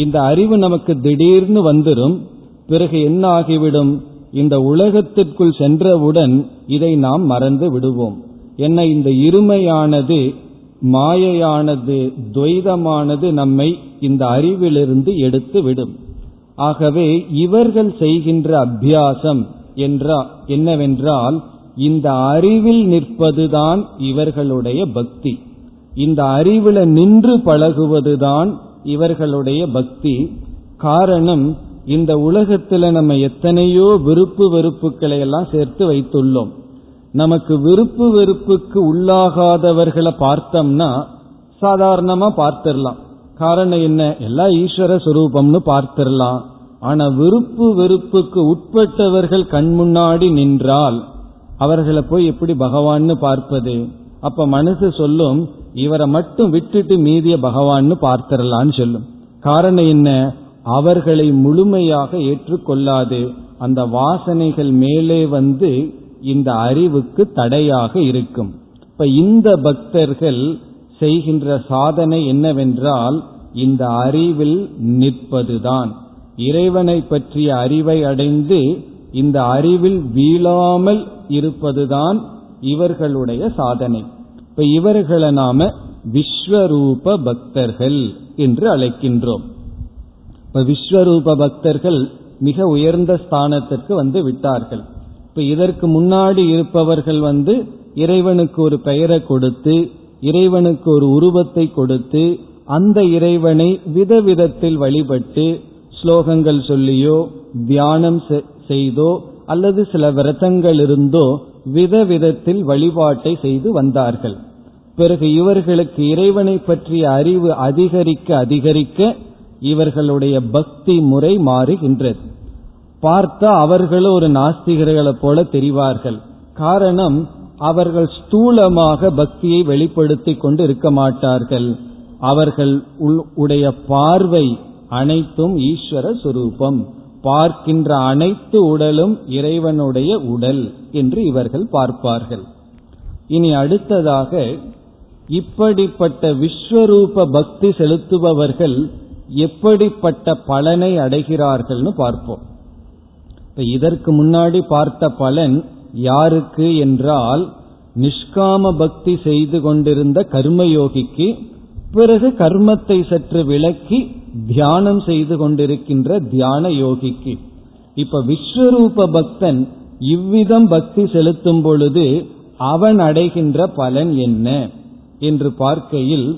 இந்த அறிவு நமக்கு திடீர்னு வந்துடும். பிறகு என்ன ஆகிவிடும், இந்த உலகத்திற்குள் சென்றவுடன் இதை நாம் மறந்து விடுவோம். என்ன, இந்த இருமையானது, மாயையானது, துவைதமானது நம்மை இந்த அறிவிலிருந்து எடுத்து விடும். ஆகவே இவர்கள் செய்கின்ற அபியாசம் என்னவென்றால், இந்த அறிவில் நிற்பதுதான் இவர்களுடைய பக்தி. இந்த அறிவுல நின்று பழகுவதுதான் இவர்களுடைய பக்தி. காரணம், இந்த உலகத்துல நம்ம எத்தனையோ விருப்பு வெறுப்புக்களை எல்லாம் சேர்த்து வைத்துள்ளோம். நமக்கு விருப்பு வெறுப்புக்கு உள்ளாகாதவர்களை பார்த்தோம்னா சாதாரணமா பார்த்திடலாம். காரணம் என்ன, எல்லாம் ஈஸ்வர சுரூபம்னு பார்த்திடலாம். ஆனா விருப்பு வெறுப்புக்கு உட்பட்டவர்கள் கண் முன்னாடி நின்றால் அவர்களை போய் எப்படி பகவான்னு பார்ப்பது? அப்ப மனசு சொல்லும், இவரை மட்டும் விட்டுட்டு மீதிய பகவான்னு பார்த்திடலான்னு சொல்லும். காரணம் என்ன, அவர்களை முழுமையாக ஏற்றுக்கொள்ளாது. அந்த வாசனைகள் மேலே வந்து இந்த அறிவுக்கு தடையாக இருக்கும். இப்ப இந்த பக்தர்கள் செய்கின்ற சாதனை என்னவென்றால், இந்த அறிவில் நிற்பதுதான். இறைவனை பற்றிய அறிவை அடைந்து இந்த அறிவில் வீழாமல் இருப்பதுதான் இவர்களுடைய சாதனை. இப்ப இவர்களை நாம விஸ்வரூப பக்தர்கள் என்று அழைக்கின்றோம். இப்ப விஸ்வரூப பக்தர்கள் மிக உயர்ந்த ஸ்தானத்திற்கு வந்து விட்டார்கள். இப்ப இதற்கு முன்னாடி இருப்பவர்கள் வந்து இறைவனுக்கு ஒரு பெயரை கொடுத்து, இறைவனுக்கு ஒரு உருவத்தை கொடுத்து, அந்த இறைவனை விதவிதத்தில் வழிபட்டு, ஸ்லோகங்கள் சொல்லியோ, தியானம் செய்தோ, அல்லது சில விரதங்கள் இருந்தோ விதவிதத்தில் வழிபாட்டை செய்து வந்தார்கள். பிறகு இவர்களுக்கு இறைவனை பற்றிய அறிவு அதிகரிக்க அதிகரிக்க இவர்களுடைய பக்தி முறை மாறுகின்றது. பார்த்தா அவர்களும் ஒரு நாஸ்திகர்களை போல தெரிவார்கள். காரணம், அவர்கள் ஸ்தூலமாக பக்தியை வெளிப்படுத்தி கொண்டு இருக்க மாட்டார்கள். அவர்கள் உடைய பார்வை அனைத்தும் ஈஸ்வர சுரூபம். பார்க்கின்ற அனைத்து உடலும் இறைவனுடைய உடல் என்று இவர்கள் பார்ப்பார்கள். இனி அடுத்ததாக, இப்படிப்பட்ட விஸ்வரூப பக்தி செலுத்துபவர்கள் எப்படிப்பட்ட பலனை அடைகிறார்கள்னு பார்ப்போம். இதற்கு முன்னாடி பார்த்த பலன் யாருக்கு என்றால், நிஷ்காம பக்தி செய்து கொண்டிருந்த கர்மயோகிக்கு. பிறகு கர்மத்தை சற்று விலக்கி தியானம் செய்து கொண்டிருக்கின்ற தியான யோகிக்கு. இப்ப விஸ்வரூப பக்தன் இவ்விதம் பக்தி செலுத்தும் பொழுது அவன் அடைகின்ற பலன் என்ன என்று பார்க்கையில்,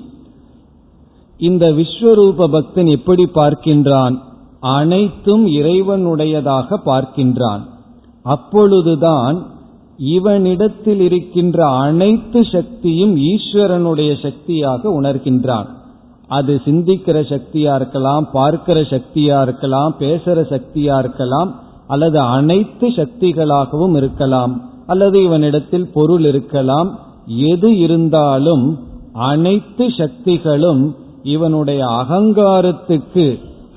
இந்த விஸ்வரூப பக்தன் எப்படி பார்க்கின்றான்? அனைத்தும் இறைவனுடையதாக பார்க்கின்றான். அப்பொழுதுதான் இவனிடத்தில் இருக்கின்ற அனைத்து சக்தியும் ஈஸ்வரனுடைய சக்தியாக உணர்கின்றான். அது சிந்திக்கிற சக்தியா இருக்கலாம், பார்க்கிற சக்தியா இருக்கலாம், பேசுற சக்தியா இருக்கலாம், அல்லது அனைத்து சக்திகளாகவும் இருக்கலாம், அல்லது இவனிடத்தில் பொருள் இருக்கலாம். எது இருந்தாலும் அனைத்து சக்திகளும் இவனுடைய அகங்காரத்துக்கு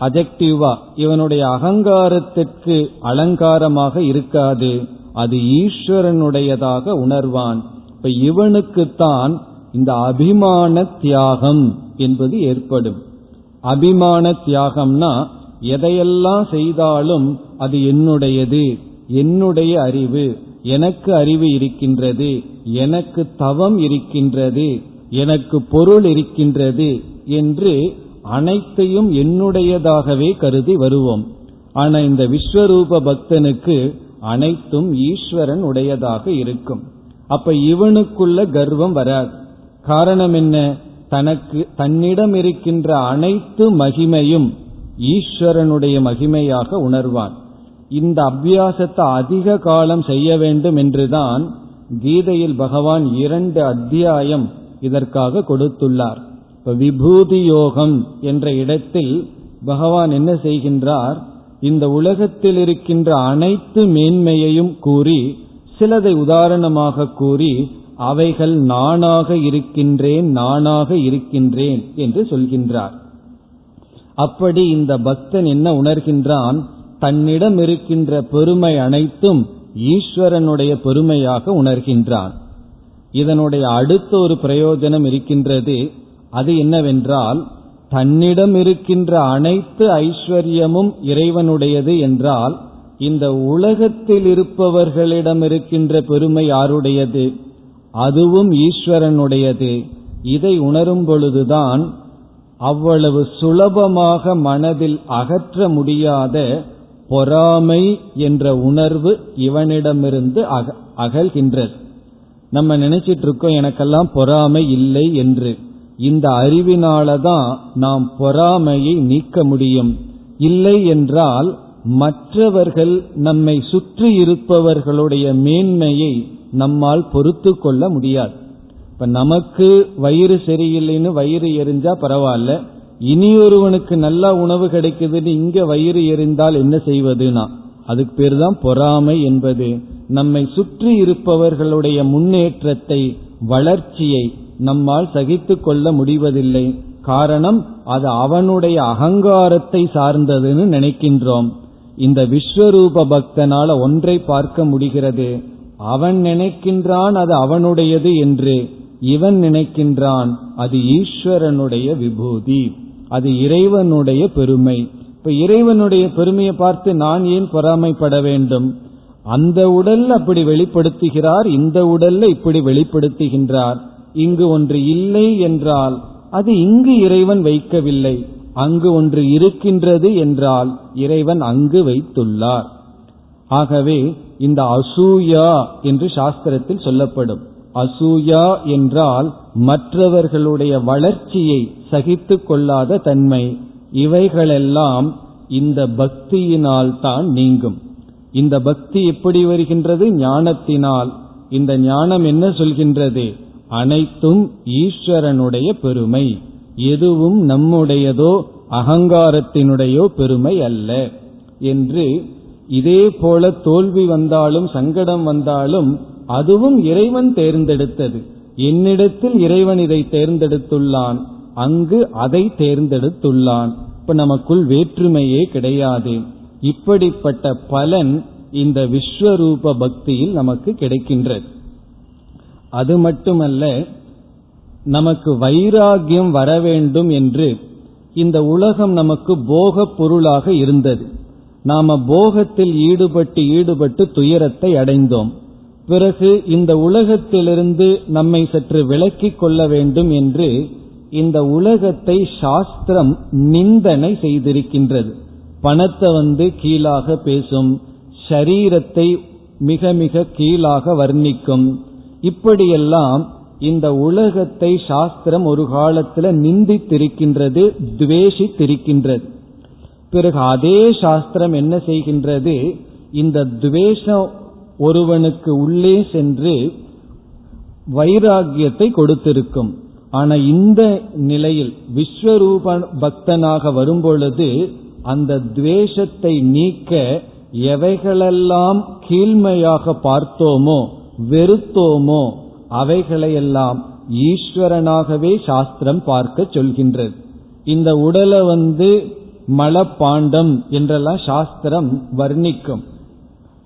அஜெக்டிவா, இவனுடைய அகங்காரத்திற்கு அலங்காரமாக இருக்காது. அது ஈஸ்வரனுடையதாக உணர்வான். இப்ப இவனுக்குத்தான் இந்த அபிமான தியாகம் என்பது ஏற்படும். அபிமான தியாகம்னா, எதையெல்லாம் செய்தாலும் அது என்னுடையது, என்னுடைய அறிவு, எனக்கு அறிவு இருக்கின்றது, எனக்கு தவம் இருக்கின்றது, எனக்கு பொருள் இருக்கின்றது என்று அனைத்தையும் என்னுடையதாகவே கருதி வருவோம். ஆனா இந்த விஸ்வரூப பக்தனுக்கு அனைத்தும் ஈஸ்வரன் உடையதாக இருக்கும். அப்ப இவனுக்குள்ள கர்வம் வராது. காரணம் என்ன, தனக்கு தன்னிடம் இருக்கின்ற அனைத்து மகிமையும் ஈஸ்வரனுடைய மகிமையாக உணர்வான். இந்த அபியாசத்தை அதிக காலம் செய்ய வேண்டும் என்றுதான் கீதையில் பகவான் 2 அத்தியாயம் இதற்காக கொடுத்துள்ளார். விபூதி யோகம் என்ற இடத்தில் பகவான் என்ன செய்கின்றார், இந்த உலகத்தில் இருக்கின்ற அனைத்து மேன்மையையும் கூறி, சிலதை உதாரணமாக கூறி, அவைகள் நானாக இருக்கின்றேன், நானாக இருக்கின்றேன் என்று சொல்கின்றார். அப்படி இந்த பக்தன் என்ன உணர்கின்றான், தன்னிடம் இருக்கின்ற பெருமை அனைத்தும் ஈஸ்வரனுடைய பெருமையாக உணர்கின்றான். இதனுடைய அடுத்த ஒரு பிரயோஜனம் இருக்கின்றது. அது என்னவென்றால், தன்னிடம் இருக்கின்ற அனைத்து ஐஸ்வர்யமும் இறைவனுடையது என்றால், இந்த உலகத்தில் இருப்பவர்களிடம் இருக்கின்ற பெருமை யாருடையது? அதுவும் ஈஸ்வரனுடையது. இதை உணரும் பொழுதுதான் அவ்வளவு சுலபமாக மனதில் அகற்ற முடியாத பொறாமை என்ற உணர்வு இவனிடமிருந்து அகல்கின்றது. நம்ம நினைச்சிட்டு இருக்கோம் எனக்கெல்லாம் பொறாமை இல்லை என்று. இந்த அறிவினாலதான் நாம் பொறாமையை நீக்க முடியும். இல்லை என்றால் மற்றவர்கள், நம்மை சுற்றி இருப்பவர்களுடைய மேன்மையை நம்மால் பொறுத்து கொள்ள முடியாது. இப்ப நமக்கு வயிறு சரியில்லைன்னு வயிறு எரிஞ்சா பரவாயில்ல, இனியொருவனுக்கு நல்ல உணவு கிடைக்குதுன்னு இங்க வயிறு எரிந்தால் என்ன செய்வதுனா, அதுக்கு பேர் தான் பொறாமை என்பது. நம்மை சுற்றி இருப்பவர்களுடைய முன்னேற்றத்தை, வளர்ச்சியை நம்மால் சகித்து கொள்ள முடிவதில்லை. காரணம், அது அவனுடைய அகங்காரத்தை சார்ந்ததுன்னு நினைக்கின்றோம். இந்த விஸ்வரூப பக்தனால ஒன்றை பார்க்க முடிகிறது, அவன் நினைக்கின்றான் அது அவனுடையது என்று, இவன் நினைக்கின்றான் அது ஈஸ்வரனுடைய விபூதி, அது இறைவனுடைய பெருமை. இப்ப இறைவனுடைய பெருமையை பார்த்து நான் ஏன் பொறாமைப்பட வேண்டும்? அந்த உடல் அப்படி வெளிப்படுத்துகிறார், இந்த உடல்ல இப்படி வெளிப்படுத்துகின்றார். இங்கு ஒன்று இல்லை என்றால் அது இங்கு இறைவன் வைக்கவில்லை, அங்கு ஒன்று இருக்கின்றது என்றால் இறைவன் அங்கு வைத்துள்ளார். ஆகவே இந்த அசூயா என்று சாஸ்திரத்தில் சொல்லப்படும். அசூயா என்றால் மற்றவர்களுடைய வளர்ச்சியை சகித்து கொள்ளாத தன்மை. இவைகளெல்லாம் இந்த பக்தியினால் தான் நீங்கும். இந்த பக்தி எப்படி வருகின்றது? ஞானத்தினால். இந்த ஞானம் என்ன சொல்கின்றது? அனைத்தும் ஈஸ்வரனுடைய பெருமை, எதுவும் நம்முடையதோ அகங்காரத்தினுடையோ பெருமை அல்ல என்று. இதே போல தோல்வி வந்தாலும் சங்கடம் வந்தாலும் அதுவும் இறைவன் தேர்ந்தெடுத்தது. என்னிடத்தில் இறைவன் இதை தேர்ந்தெடுத்துள்ளான், அங்கு அதை தேர்ந்தெடுத்துள்ளான். இப்ப நமக்குள் வேற்றுமையே கிடையாது. இப்படிப்பட்ட பலன் இந்த விஸ்வரூப பக்தியில் நமக்கு கிடைக்கின்றது. அது மட்டுமல்ல, நமக்கு வைராகியம் வர வேண்டும் என்று இந்த உலகம் நமக்கு போக பொருளாக இருந்தது. நாம போகத்தில் ஈடுபட்டு துயரத்தை அடைந்தோம். பிறகு இந்த உலகத்திலிருந்து நம்மை சற்று விலக்கிக் கொள்ள வேண்டும் என்று இந்த உலகத்தை சாஸ்திரம் நிந்தனை செய்திருக்கின்றது. பணத்தை கீழாக பேசும், சரீரத்தை மிக மிக கீழாக வர்ணிக்கும். இப்படியெல்லாம் இந்த உலகத்தை சாஸ்திரம் ஒரு காலத்துல நிந்தித்திருக்கின்றது, துவேஷித்திருக்கின்றது. பிறகு அதே சாஸ்திரம் என்ன செய்கின்றது? இந்த துவேஷம் ஒருவனுக்கு உள்ளே சென்று வைராகியத்தை கொடுத்திருக்கும். ஆனா இந்த நிலையில் விஸ்வரூப பக்தனாக வரும்பொழுது அந்த துவேஷத்தை நீக்க எவைகளெல்லாம் கீழ்மையாக பார்த்தோமோ, வெறுத்தோமோ, அவைகளையெல்லாம் ஈஸ்வரனாகவே சாஸ்திரம் பார்க்க சொல்கின்றது. இந்த உடலை மலப்பாண்டம் என்றெல்லாம் சாஸ்திரம் வர்ணிக்கும்.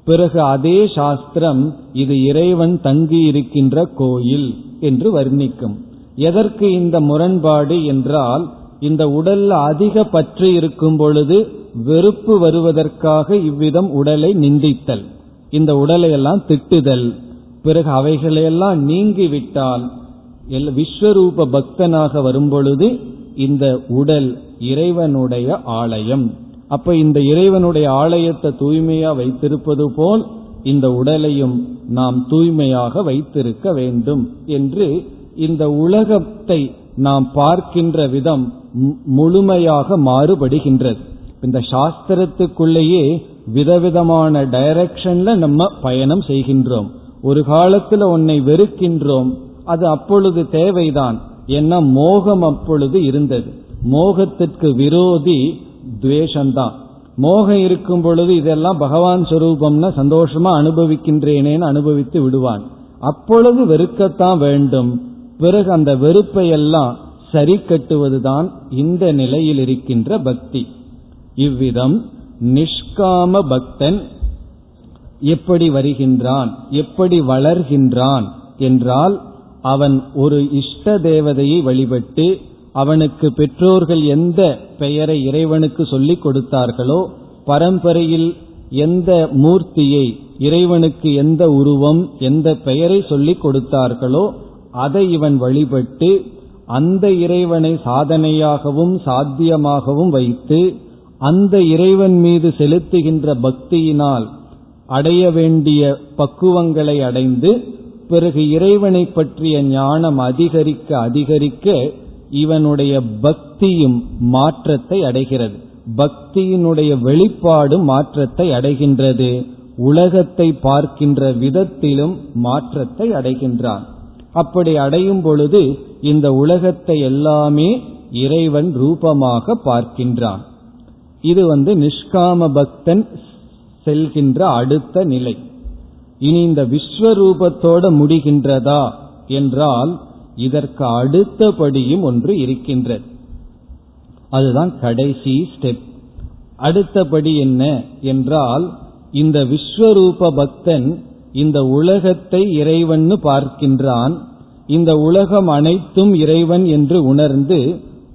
பிறகு அதே சாஸ்திரம் இது இறைவன் தங்கியிருக்கின்ற கோயில் என்று வர்ணிக்கும். எதற்கு இந்த முரண்பாடு என்றால், இந்த உடல்ல அதிக பற்று இருக்கும் பொழுது வெறுப்பு வருவதற்காக இவ்விதம் உடலை நிந்தித்தல், இந்த உடலையெல்லாம் திட்டுதல். பிறகு அவைகளையெல்லாம் நீங்கிவிட்டால் விஸ்வரூப பக்தனாக வரும்பொழுது இந்த உடல் இறைவனுடைய ஆலயம். அப்ப இந்த இறைவனுடைய ஆலயத்தை தூய்மையா வைத்திருப்பது போல் இந்த உடலையும் நாம் தூய்மையாக வைத்திருக்க வேண்டும் என்று இந்த உலகத்தை நாம் பார்க்கின்ற விதம் முழுமையாக மாறுபடுகின்றது. இந்த சாஸ்திரத்துக்குள்ளேயே விதவிதமான டைரக்ஷன்ல நம்ம பயணம் செய்கின்றோம். ஒரு காலத்துல உன்னை வெறுக்கின்றோம், அது அப்பொழுது தேவைதான், என்ன மோகம் அப்பொழுது இருந்தது. மோகத்திற்கு விரோதி துவேஷம்தான். மோகம் இருக்கும் பொழுது இதெல்லாம் பகவான் சொரூபம்னா சந்தோஷமா அனுபவிக்கின்றேனேன்னு அனுபவித்து விடுவான். அப்பொழுது வெறுக்கத்தான் வேண்டும். பிறகு அந்த வெறுப்பையெல்லாம் சரி கட்டுவதுதான் இந்த நிலையில் இருக்கின்ற பக்தி. இவ்விதம் நிஷ்காம பக்தன் எப்படி வருகின்றான், எப்படி வளர்கின்றான் என்றால், அவன் ஒரு இஷ்ட தேவதையை வழிபட்டு, அவனுக்கு பெற்றோர்கள் எந்த பெயரை இறைவனுக்கு சொல்லிக் கொடுத்தார்களோ, பரம்பரையில் எந்த மூர்த்தியை, இறைவனுக்கு எந்த உருவம், எந்த பெயரை சொல்லிக் கொடுத்தார்களோ அதை இவன் வழிபட்டு, அந்த இறைவனை சாதனையாகவும் சாத்தியமாகவும் வைத்து, அந்த இறைவன் மீது செலுத்துகின்ற பக்தியினால் அடைய வேண்டிய பக்குவங்களை அடைந்து, பிறகு இறைவனை பற்றிய ஞானம் அதிகரிக்க அதிகரிக்க இவனுடைய பக்தியும் மாற்றத்தை அடைகிறது. பக்தியினுடைய வெளிப்பாடு மாற்றத்தை அடைகின்றது. உலகத்தை பார்க்கின்ற விதத்திலும் மாற்றத்தை அடைகின்றான். அப்படி அடையும் பொழுது இந்த உலகத்தை எல்லாமே இறைவன் ரூபமாக பார்க்கின்றான். இது நிஷ்காம பக்தன் செல்கின்ற அடுத்த நிலை. இனி இந்த விஸ்வரூபத்தோடு முடிகின்றதா என்றால் இதற்கு அடுத்தபடியும் ஒன்று இருக்கின்றது. அதுதான் கடைசி ஸ்டெப். அடுத்தபடி என்ன என்றால், இந்த விஸ்வரூப பக்தன் இந்த உலகத்தை இறைவன் பார்க்கின்றான். இந்த உலகம் அனைத்தும் இறைவன் என்று உணர்ந்து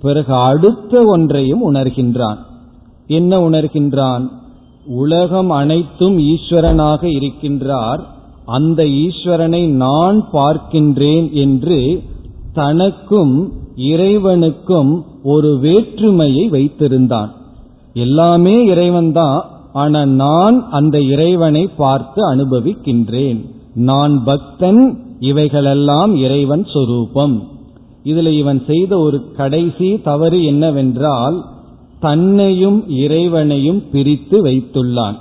பிறகு அடுத்த ஒன்றையும் உணர்கின்றான். என்ன உணர்கின்றான்? உலகம் அனைத்தும் ஈஸ்வரனாக இருக்கின்றார், அந்த ஈஸ்வரனை நான் பார்க்கின்றேன் என்று தனக்கும் இறைவனுக்கும் ஒரு வேற்றுமையை வைத்திருந்தான். எல்லாமே இறைவன்தான், ஆனால் நான் அந்த இறைவனை பார்த்து அனுபவிக்கின்றேன். நான் பக்தன், இவைகளெல்லாம் இறைவன் சொரூபம். இதில் இவன் செய்த ஒரு கடைசி தவறு என்னவென்றால், தன்னையும் இறைவனையும் பிரித்து வைத்துள்ளான்.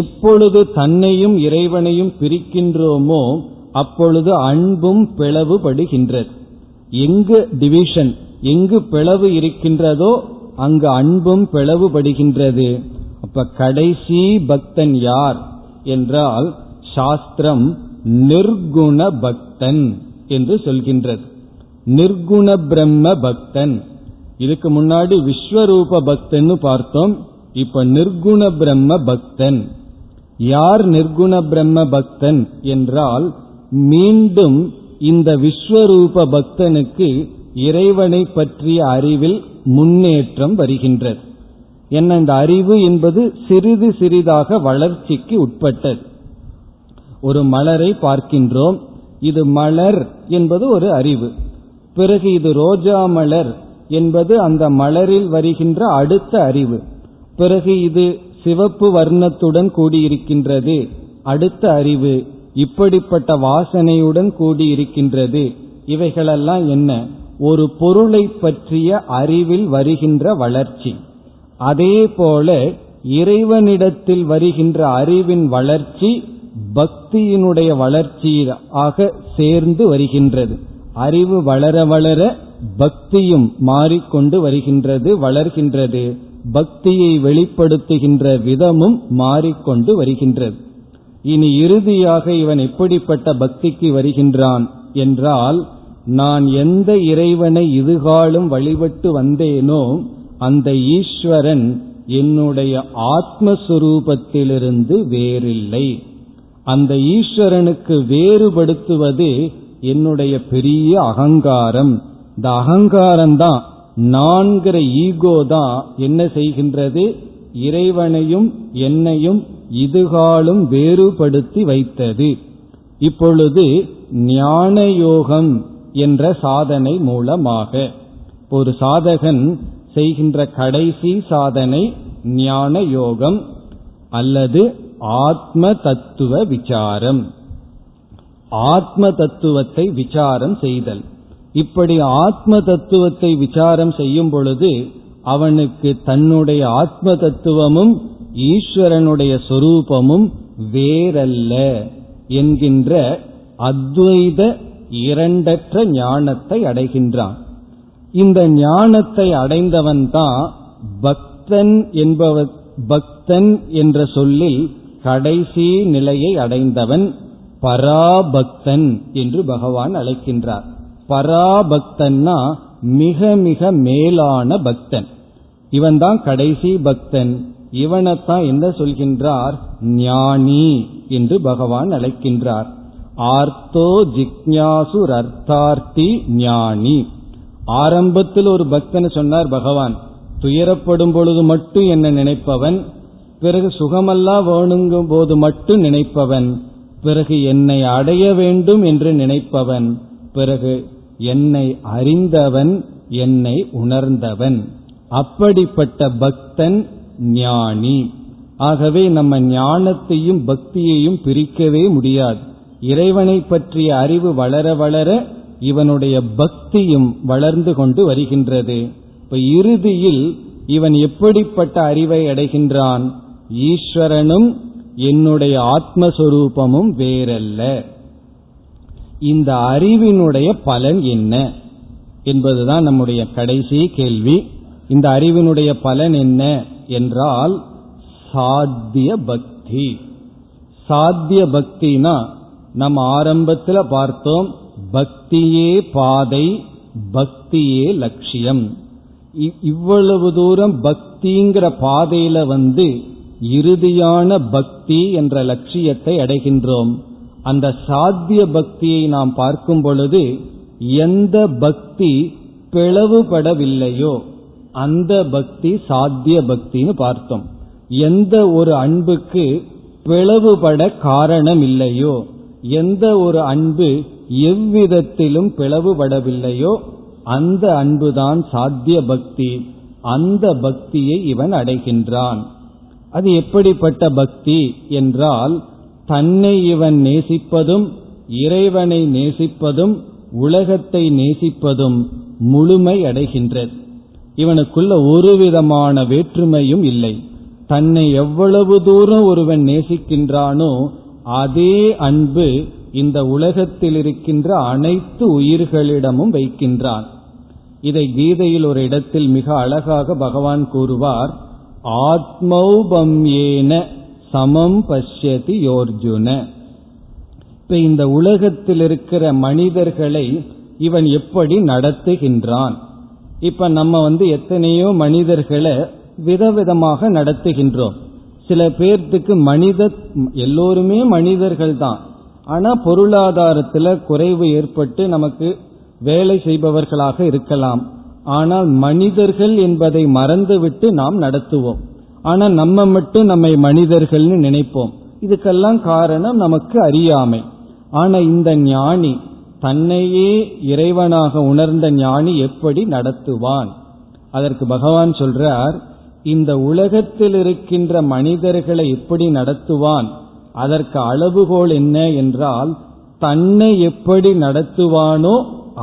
எப்பொழுது தன்னையும் இறைவனையும் பிரிக்கின்றோமோ அப்பொழுது அன்பும் பிளவுபடுகின்றது. எங்கு டிவிஷன், எங்கு பிளவு இருக்கின்றதோ அங்கு அன்பும் பிளவுபடுகின்றது. அப்ப கடைசி பக்தன் யார் என்றால் சாஸ்திரம் நிர்குண பக்தன் என்று சொல்கின்றது. நிர்குண பிரம்ம பக்தன். இதுக்கு முன்னாடி விஸ்வரூப பக்தன் பார்த்தோம், இப்ப நிர்குண பிரம்ம பக்தன். யார் நிர்குண பிரம்ம பக்தன் என்றால், மீண்டும் இந்த விஸ்வரூப பக்தனுக்கு இறைவனை பற்றிய அறிவில் முன்னேற்றம் வருகின்றது. என்ன, இந்த அறிவு என்பது சிறிது சிறிதாக வளர்ச்சிக்கு உட்பட்டது. ஒரு மலரை பார்க்கின்றோம், இது மலர் என்பது ஒரு அறிவு. பிறகு இது ரோஜா மலர் என்பது அந்த மலரில் வருகின்ற அடுத்த அறிவு. பிறகு இது சிவப்பு வர்ணத்துடன் கூடியிருக்கின்றது, அடுத்த அறிவு. இப்படிப்பட்ட வாசனையுடன் கூடியிருக்கின்றது. இவைகளெல்லாம் என்ன, ஒரு பொருளை பற்றிய அறிவில் வருகின்ற வளர்ச்சி. அதே போல இறைவனிடத்தில் வருகின்ற அறிவின் வளர்ச்சி பக்தியினுடைய வளர்ச்சியாக சேர்ந்து வருகின்றது. அறிவு வளர வளர பக்தியும் மாறிக்கொண்டு வருகின்றது, வளர்கின்றது. பக்தியை வெளிப்படுத்துகின்ற விதமும் மாறிக்கொண்டு வருகின்றது. இனி இறுதியாக இவன் எப்படிப்பட்ட பக்திக்கு வருகின்றான் என்றால், நான் எந்த இறைவனை இதுகாலும் வழிபட்டு வந்தேனோ அந்த ஈஸ்வரன் என்னுடைய ஆத்மஸ்வரூபத்திலிருந்து வேறில்லை. அந்த ஈஸ்வரனுக்கு வேறுபடுத்துவது என்னுடைய பெரிய அகங்காரம். இந்த அகங்காரம்தான், நான்கிற ஈகோ தான் என்ன செய்கின்றது, இறைவனையும் என்னையும் இதுகாலும் வேறுபடுத்தி வைத்தது. இப்பொழுது ஞான யோகம் என்ற சாதனை மூலமாக ஒரு சாதகன் செய்கின்ற கடைசி சாதனை ஞான யோகம் அல்லது ஆத்ம தத்துவ விசாரம். ஆத்ம தத்துவத்தை விசாரம் செய்தல். இப்படி ஆத்ம தத்துவத்தை விசாரம் செய்யும் பொழுது அவனுக்கு தன்னுடைய ஆத்ம தத்துவமும் ஈஸ்வரனுடைய சொரூபமும் வேறல்ல என்கின்ற அத்வைத இரண்டற்ற ஞானத்தை அடைகின்றான். இந்த ஞானத்தை அடைந்தவன்தான் பக்தன் என்பவன். பக்தன் என்ற சொல்லில் கடைசி நிலையை அடைந்தவன் பராபக்தன் என்று பகவான் அழைக்கின்றார். பராபக்தன்னா மிக மிக மேலான பக்தன். இவன் தான் கடைசி பக்தன். இவனைத்தான் என்ன சொல்கின்றார், ஞானி என்று பகவான் அழைக்கின்றார். ஆர்த்தோ ஜிக்ஞாசுர் அர்த்தார்த்தி ஞானி. ஆரம்பத்தில் ஒரு பக்தன் சொன்னார் பகவான், துயரப்படும் பொழுது மட்டும் என்ன நினைப்பவன், பிறகு சுகமல்லா வேணுங்கும் போது மட்டும் நினைப்பவன், பிறகு என்னை அடைய வேண்டும் என்று நினைப்பவன், பிறகு என்னை அறிந்தவன், என்னை உணர்ந்தவன். அப்படிப்பட்ட பக்தன் ஞானி. ஆகவே நம்ம ஞானத்தையும் பக்தியையும் பிரிக்கவே முடியாது. இறைவனை பற்றிய அறிவு வளர வளர இவனுடைய பக்தியும் வளர்ந்து கொண்டு வருகின்றது. இப்ப இறுதியில் இவன் எப்படிப்பட்ட அறிவை அடைகின்றான்? ஈஸ்வரனும் என்னுடைய ஆத்மஸ்வரூபமும் வேறல்ல. இந்த அறிவினுடைய பலன் என்ன என்பதுதான் நம்முடைய கடைசி கேள்வி. இந்த அறிவினுடைய பலன் என்ன என்றால் சாத்திய பக்தி. சாத்திய பக்தினா நம்ம ஆரம்பத்தில் பார்த்தோம், பக்தியே பாதை, பக்தியே லட்சியம். இவ்வளவு தூரம் பக்திங்கிற பாதையில வந்து இறுதியான பக்தி என்ற லட்சியத்தை அடைகின்றோம். அந்த சாத்திய பக்தியை நாம் பார்க்கும் பொழுது எந்த பக்தி பிளவுபடவில்லையோ அந்த பக்தி சாத்திய பக்தின்னு பார்த்தோம். எந்த ஒரு அன்புக்கு பிளவுபட காரணம் இல்லையோ, எந்த ஒரு அன்பு எவ்விதத்திலும் பிளவுபடவில்லையோ அந்த அன்புதான் சாத்திய பக்தி. அந்த பக்தியை இவன் அடைகின்றான். அது எப்படிப்பட்ட பக்தி என்றால் தன்னை இவன் நேசிப்பதும் இறைவனை நேசிப்பதும் உலகத்தை நேசிப்பதும் முழுமை அடைகின்றது. இவனுக்குள்ள ஒரு விதமான வேற்றுமையும் இல்லை. தன்னை எவ்வளவு தூரம் ஒருவன் நேசிக்கின்றானோ அதே அன்பு இந்த உலகத்தில் இருக்கின்ற அனைத்து உயிர்களிடமும் வைக்கின்றான். இதை கீதையில் ஒரு இடத்தில் மிக அழகாக பகவான் கூறுவார், ஆத்மௌபம்யேன சமம் பஷ்யதி யோர்ஜுன. இப்ப இந்த உலகத்தில் இருக்கிற மனிதர்களை இவன் எப்படி நடத்துகின்றான்? இப்ப நம்ம எத்தனையோ மனிதர்களை விதவிதமாக நடத்துகின்றோம். சில பேர்த்துக்கு எல்லோருமே மனிதர்கள் தான், ஆனா பொருளாதாரத்துல குறைவு ஏற்பட்டு நமக்கு வேலை செய்பவர்களாக இருக்கலாம். ஆனால் மனிதர்கள் என்பதை மறந்துவிட்டு நாம் நடத்துவோம். ஆனா நம்ம மட்டும் நம்மை மனிதர்கள்னு நினைப்போம். இதுக்கெல்லாம் காரணம் நமக்கு அறியாமை. ஆனா இந்த ஞானி, தன்னையே இறைவனாக உணர்ந்த ஞானி எப்படி நடத்துவான்? அதற்கு பகவான் சொல்றார், இந்த உலகத்தில் இருக்கின்ற மனிதர்களை எப்படி நடத்துவான், அதற்கு அளவுகோல் என்ன என்றால் தன்னை எப்படி நடத்துவானோ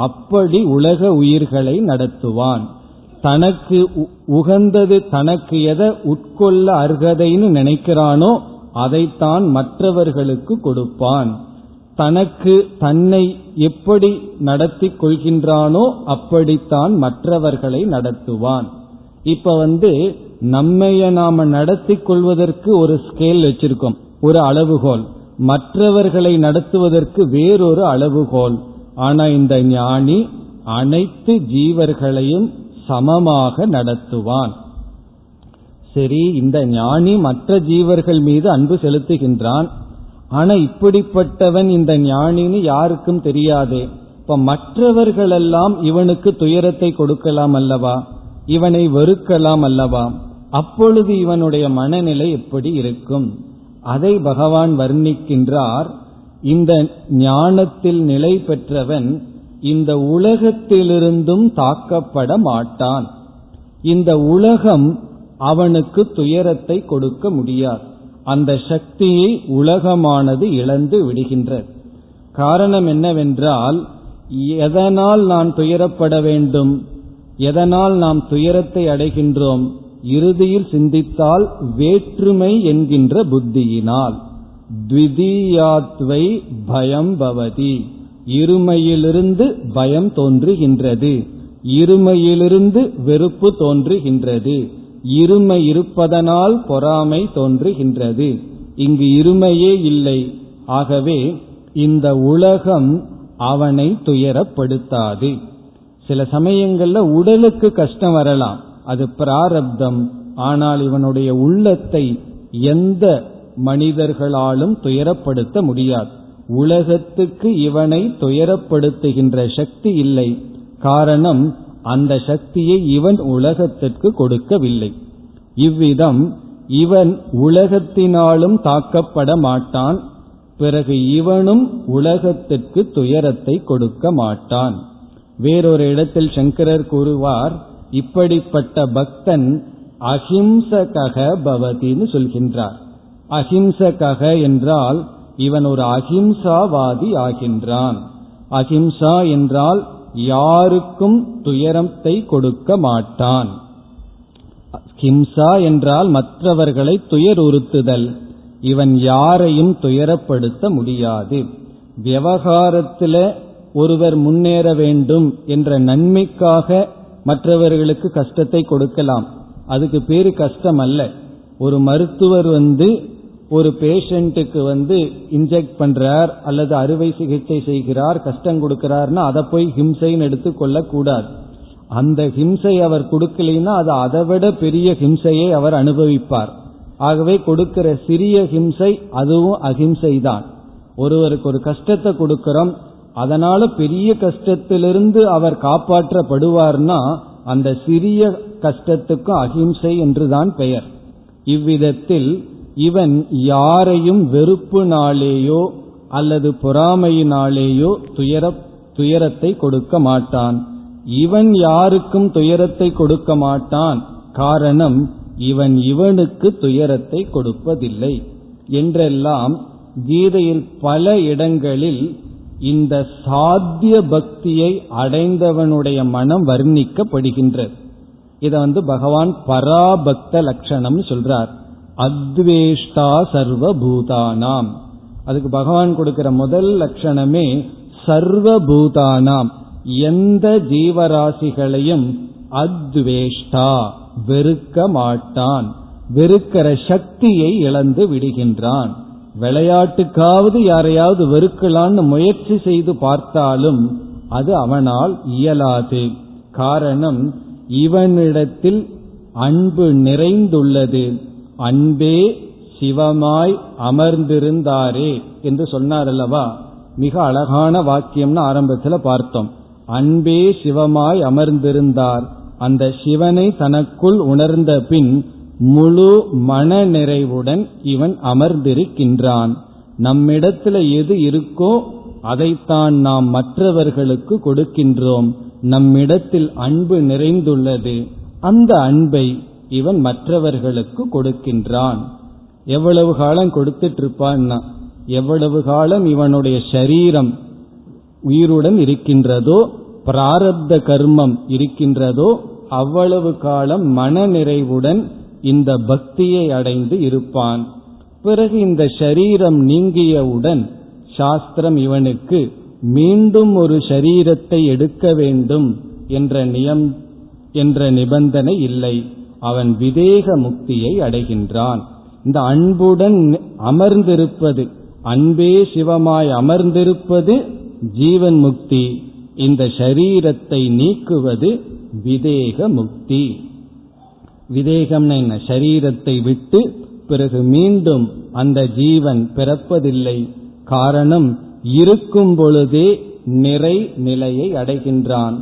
அப்படி உலக உயிர்களை நடத்துவான். தனக்கு உகந்தது, தனக்கு எதை உட்கொள்ள அர்ஹதைன்னு நினைக்கிறானோ அதைத்தான் மற்றவர்களுக்கு கொடுப்பான். தனக்கு தன்னை எப்படி நடத்தி கொள்கின்றானோ அப்படித்தான் மற்றவர்களை நடத்துவான். இப்ப நம்மைய நாம நடத்தி கொள்வதற்கு ஒரு ஸ்கேல் வச்சிருக்கோம், ஒரு அளவுகோல். மற்றவர்களை நடத்துவதற்கு வேறொரு அளவுகோல். ஆனா இந்த ஞானி அனைத்து ஜீவர்களையும் சமமாக நடத்துவான். சரி, இந்த ஞானி மற்ற ஜீவர்கள் மீது அன்பு செலுத்துகின்றான். ஆனா இப்படிப்பட்டவன் இந்த ஞானின்னு யாருக்கும் தெரியாது. இப்ப மற்றவர்களெல்லாம் இவனுக்கு துயரத்தை கொடுக்கலாம் அல்லவா, இவனை வெறுக்கலாம் அல்லவா? அப்பொழுது இவனுடைய மனநிலை எப்படி இருக்கும்? அதை பகவான் வர்ணிக்கின்றார். இந்த ஞானத்தில் நிலை பெற்றவன் இந்த உலகத்திலிருந்தும் தாக்கப்பட மாட்டான். இந்த உலகம் அவனுக்கு துயரத்தை கொடுக்க முடியாது. அந்த சக்தியை உலகமானது இழந்து விடுகின்றது. காரணம் என்னவென்றால், எதனால் நான் துயரப்பட வேண்டும், எதனால் நாம் துயரத்தை அடைகின்றோம்? இறுதியில் சிந்தித்தால் வேற்றுமை என்கின்ற புத்தியினால். த்விதீயாத்வை பயம் பவதி, இருமையிலிருந்து பயம் தோன்றுகின்றது, இருமையிலிருந்து வெறுப்பு தோன்றுகின்றது, இருமை இருப்பதனால் பொறாமை தோன்றுகின்றது. இங்கு இருமையே இல்லை. ஆகவே இந்த உலகம் அவனை துயரப்படுத்தாது. சில சமயங்கள்ல உடலுக்கு கஷ்டம் வரலாம், அது பிராரப்தம். ஆனால் இவனுடைய உள்ளத்தை எந்த மனிதர்களாலும் துயரப்படுத்த முடியாது. உலகத்துக்கு இவனை துயரப்படுத்துகின்ற சக்தி இல்லை. காரணம், அந்த சக்தியை இவன் உலகத்திற்கு கொடுக்கவில்லை. இவ்விதம் இவன் உலகத்தினாலும் தாக்கப்பட மாட்டான். பிறகு இவனும் உலகத்திற்கு துயரத்தை கொடுக்க மாட்டான். வேறொரு இடத்தில் சங்கரர் கூறுவார், இப்படிப்பட்ட பக்தன் அஹிம்சக பவதின்னு சொல்கின்றார். அஹிம்சக என்றால் இவன் ஒரு அஹிம்சாவாதி ஆகின்றான். அஹிம்சா என்றால் யாருக்கும் துயரத்தை கொடுக்க மாட்டான். ஹிம்சா என்றால் மற்றவர்களை துயருறுத்துதல். இவன் யாரையும் துயரப்படுத்த முடியாது. விவகாரத்தில ஒருவர் முன்னேற வேண்டும் என்ற நன்மைக்காக மற்றவர்களுக்கு கஷ்டத்தை கொடுக்கலாம், அதுக்கு பேரு கஷ்டம் அல்ல. ஒரு மருத்துவர் ஒரு பேஷண்ட்டுக்கு இன்ஜெக்ட் பண்றார் அல்லது அறுவை சிகிச்சை செய்கிறார், கஷ்டம் கொடுக்கிறார்னா அதை போய் ஹிம்சைன்னு எடுத்துக்கொள்ள கூடாது. அந்த ஹிம்சை அவர் கொடுக்கலைன்னா அது அதை விட பெரிய ஹிம்சையை அவர் அனுபவிப்பார். ஆகவே கொடுக்கிற சிறிய ஹிம்சை அதுவும் அஹிம்சை தான். ஒருவருக்கு ஒரு கஷ்டத்தை கொடுக்கிறோம், அதனால பெரிய கஷ்டத்திலிருந்து அவர் காப்பாற்றப்படுவார்னா அந்த சிறிய கஷ்டத்துக்கு அஹிம்சை என்றுதான் பெயர். இவ்விதத்தில் இவன் யாரையும் வெறுப்புனாலேயோ அல்லது பொறாமையினாலேயோ துயரத்தை கொடுக்க மாட்டான். இவன் யாருக்கும் துயரத்தை கொடுக்க மாட்டான், காரணம் இவன் இவனுக்கு துயரத்தை கொடுப்பதில்லை என்றெல்லாம் கீதையில் பல இடங்களில் இந்த சாத்திய பக்தியை அடைந்தவனுடைய மனம் வர்ணிக்கப்படுகின்றது. இதை பகவான் பராபக்த லட்சணம் சொல்றார். அத்வேஷ்டா சர்வபூதானாம், அதுக்கு பகவான் கொடுக்கிற முதல் லட்சணமே சர்வபூதானாம், எந்த ஜீவராசிகளையும் அத்வேஷ்டா வெறுக்க மாட்டான், வெறுக்கிற சக்தியை இழந்து விடுகின்றான். விளையாட்டுக்காவது யாரையாவது வெறுக்கலான்னு முயற்சி செய்து பார்த்தாலும் அது அவனால் இயலாது. காரணம் இவனிடத்தில் அன்பு நிறைந்துள்ளது. அன்பே சிவமாய் அமர்ந்திருந்தாரே என்று சொன்னார் அல்லவா, மிக அழகான வாக்கியம்னு ஆரம்பத்தில் பார்த்தோம். அன்பே சிவமாய் அமர்ந்திருந்தார், அந்த சிவனை தனக்குள் உணர்ந்த பின் முழு மன நிறைவுடன் இவன் அமர்ந்திருக்கின்றான். நம்மிடத்துல எது இருக்கோ அதைத்தான் நாம் மற்றவர்களுக்கு கொடுக்கின்றோம். நம்மிடத்தில் அன்பு நிறைந்துள்ளது, அந்த அன்பை இவன் மற்றவர்களுக்கு கொடுக்கின்றான். எவ்வளவு காலம் கொடுத்துட்டு இருப்பான்னா எவ்வளவு காலம் இவனுடைய சரீரம் உயிருடன் இருக்கின்றதோ, பிராரப்த கர்மம் இருக்கின்றதோ, அவ்வளவு காலம் மன நிறைவுடன் இந்த பக்தியை அடைந்து இருப்பான். பிறகு இந்த சரீரம் நீங்கியவுடன் சாஸ்திரம் இவனுக்கு மீண்டும் ஒரு சரீரத்தை எடுக்க வேண்டும் என்ற நிபந்தனை இல்லை. அவன் விதேக முக்தியை அடைகின்றான். இந்த அன்புடன் அமர்ந்திருப்பது, அன்பே சிவமாய் அமர்ந்திருப்பது ஜீவன் முக்தி. இந்த சரீரத்தை நீக்குவது விதேக முக்தி. விதேகம்னா என்ன? சரீரத்தை விட்டு பிறகு மீண்டும் அந்த ஜீவன் பிறப்பதில்லை. காரணம் இருக்கும் பொழுதே நிறை நிலையை அடைகின்றான்.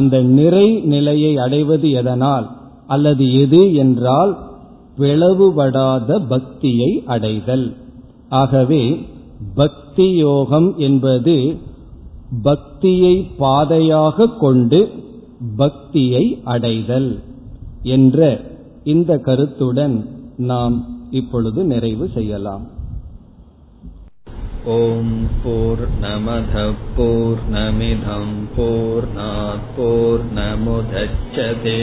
அந்த நிறை நிலையை அடைவது எதனால் அல்லது எது என்றால் பிளவுபடாத பக்தியை அடைதல். ஆகவே பக்தி யோகம் என்பது பக்தியை பாதையாக கொண்டு பக்தியை அடைதல் என்ற இந்த கருத்துடன் நாம் இப்பொழுது நிறைவு செய்யலாம். ஓம் பூர்ணமதః பூர்ணமிதம் பூர்ணாத் பூர்ணமுதச்யதே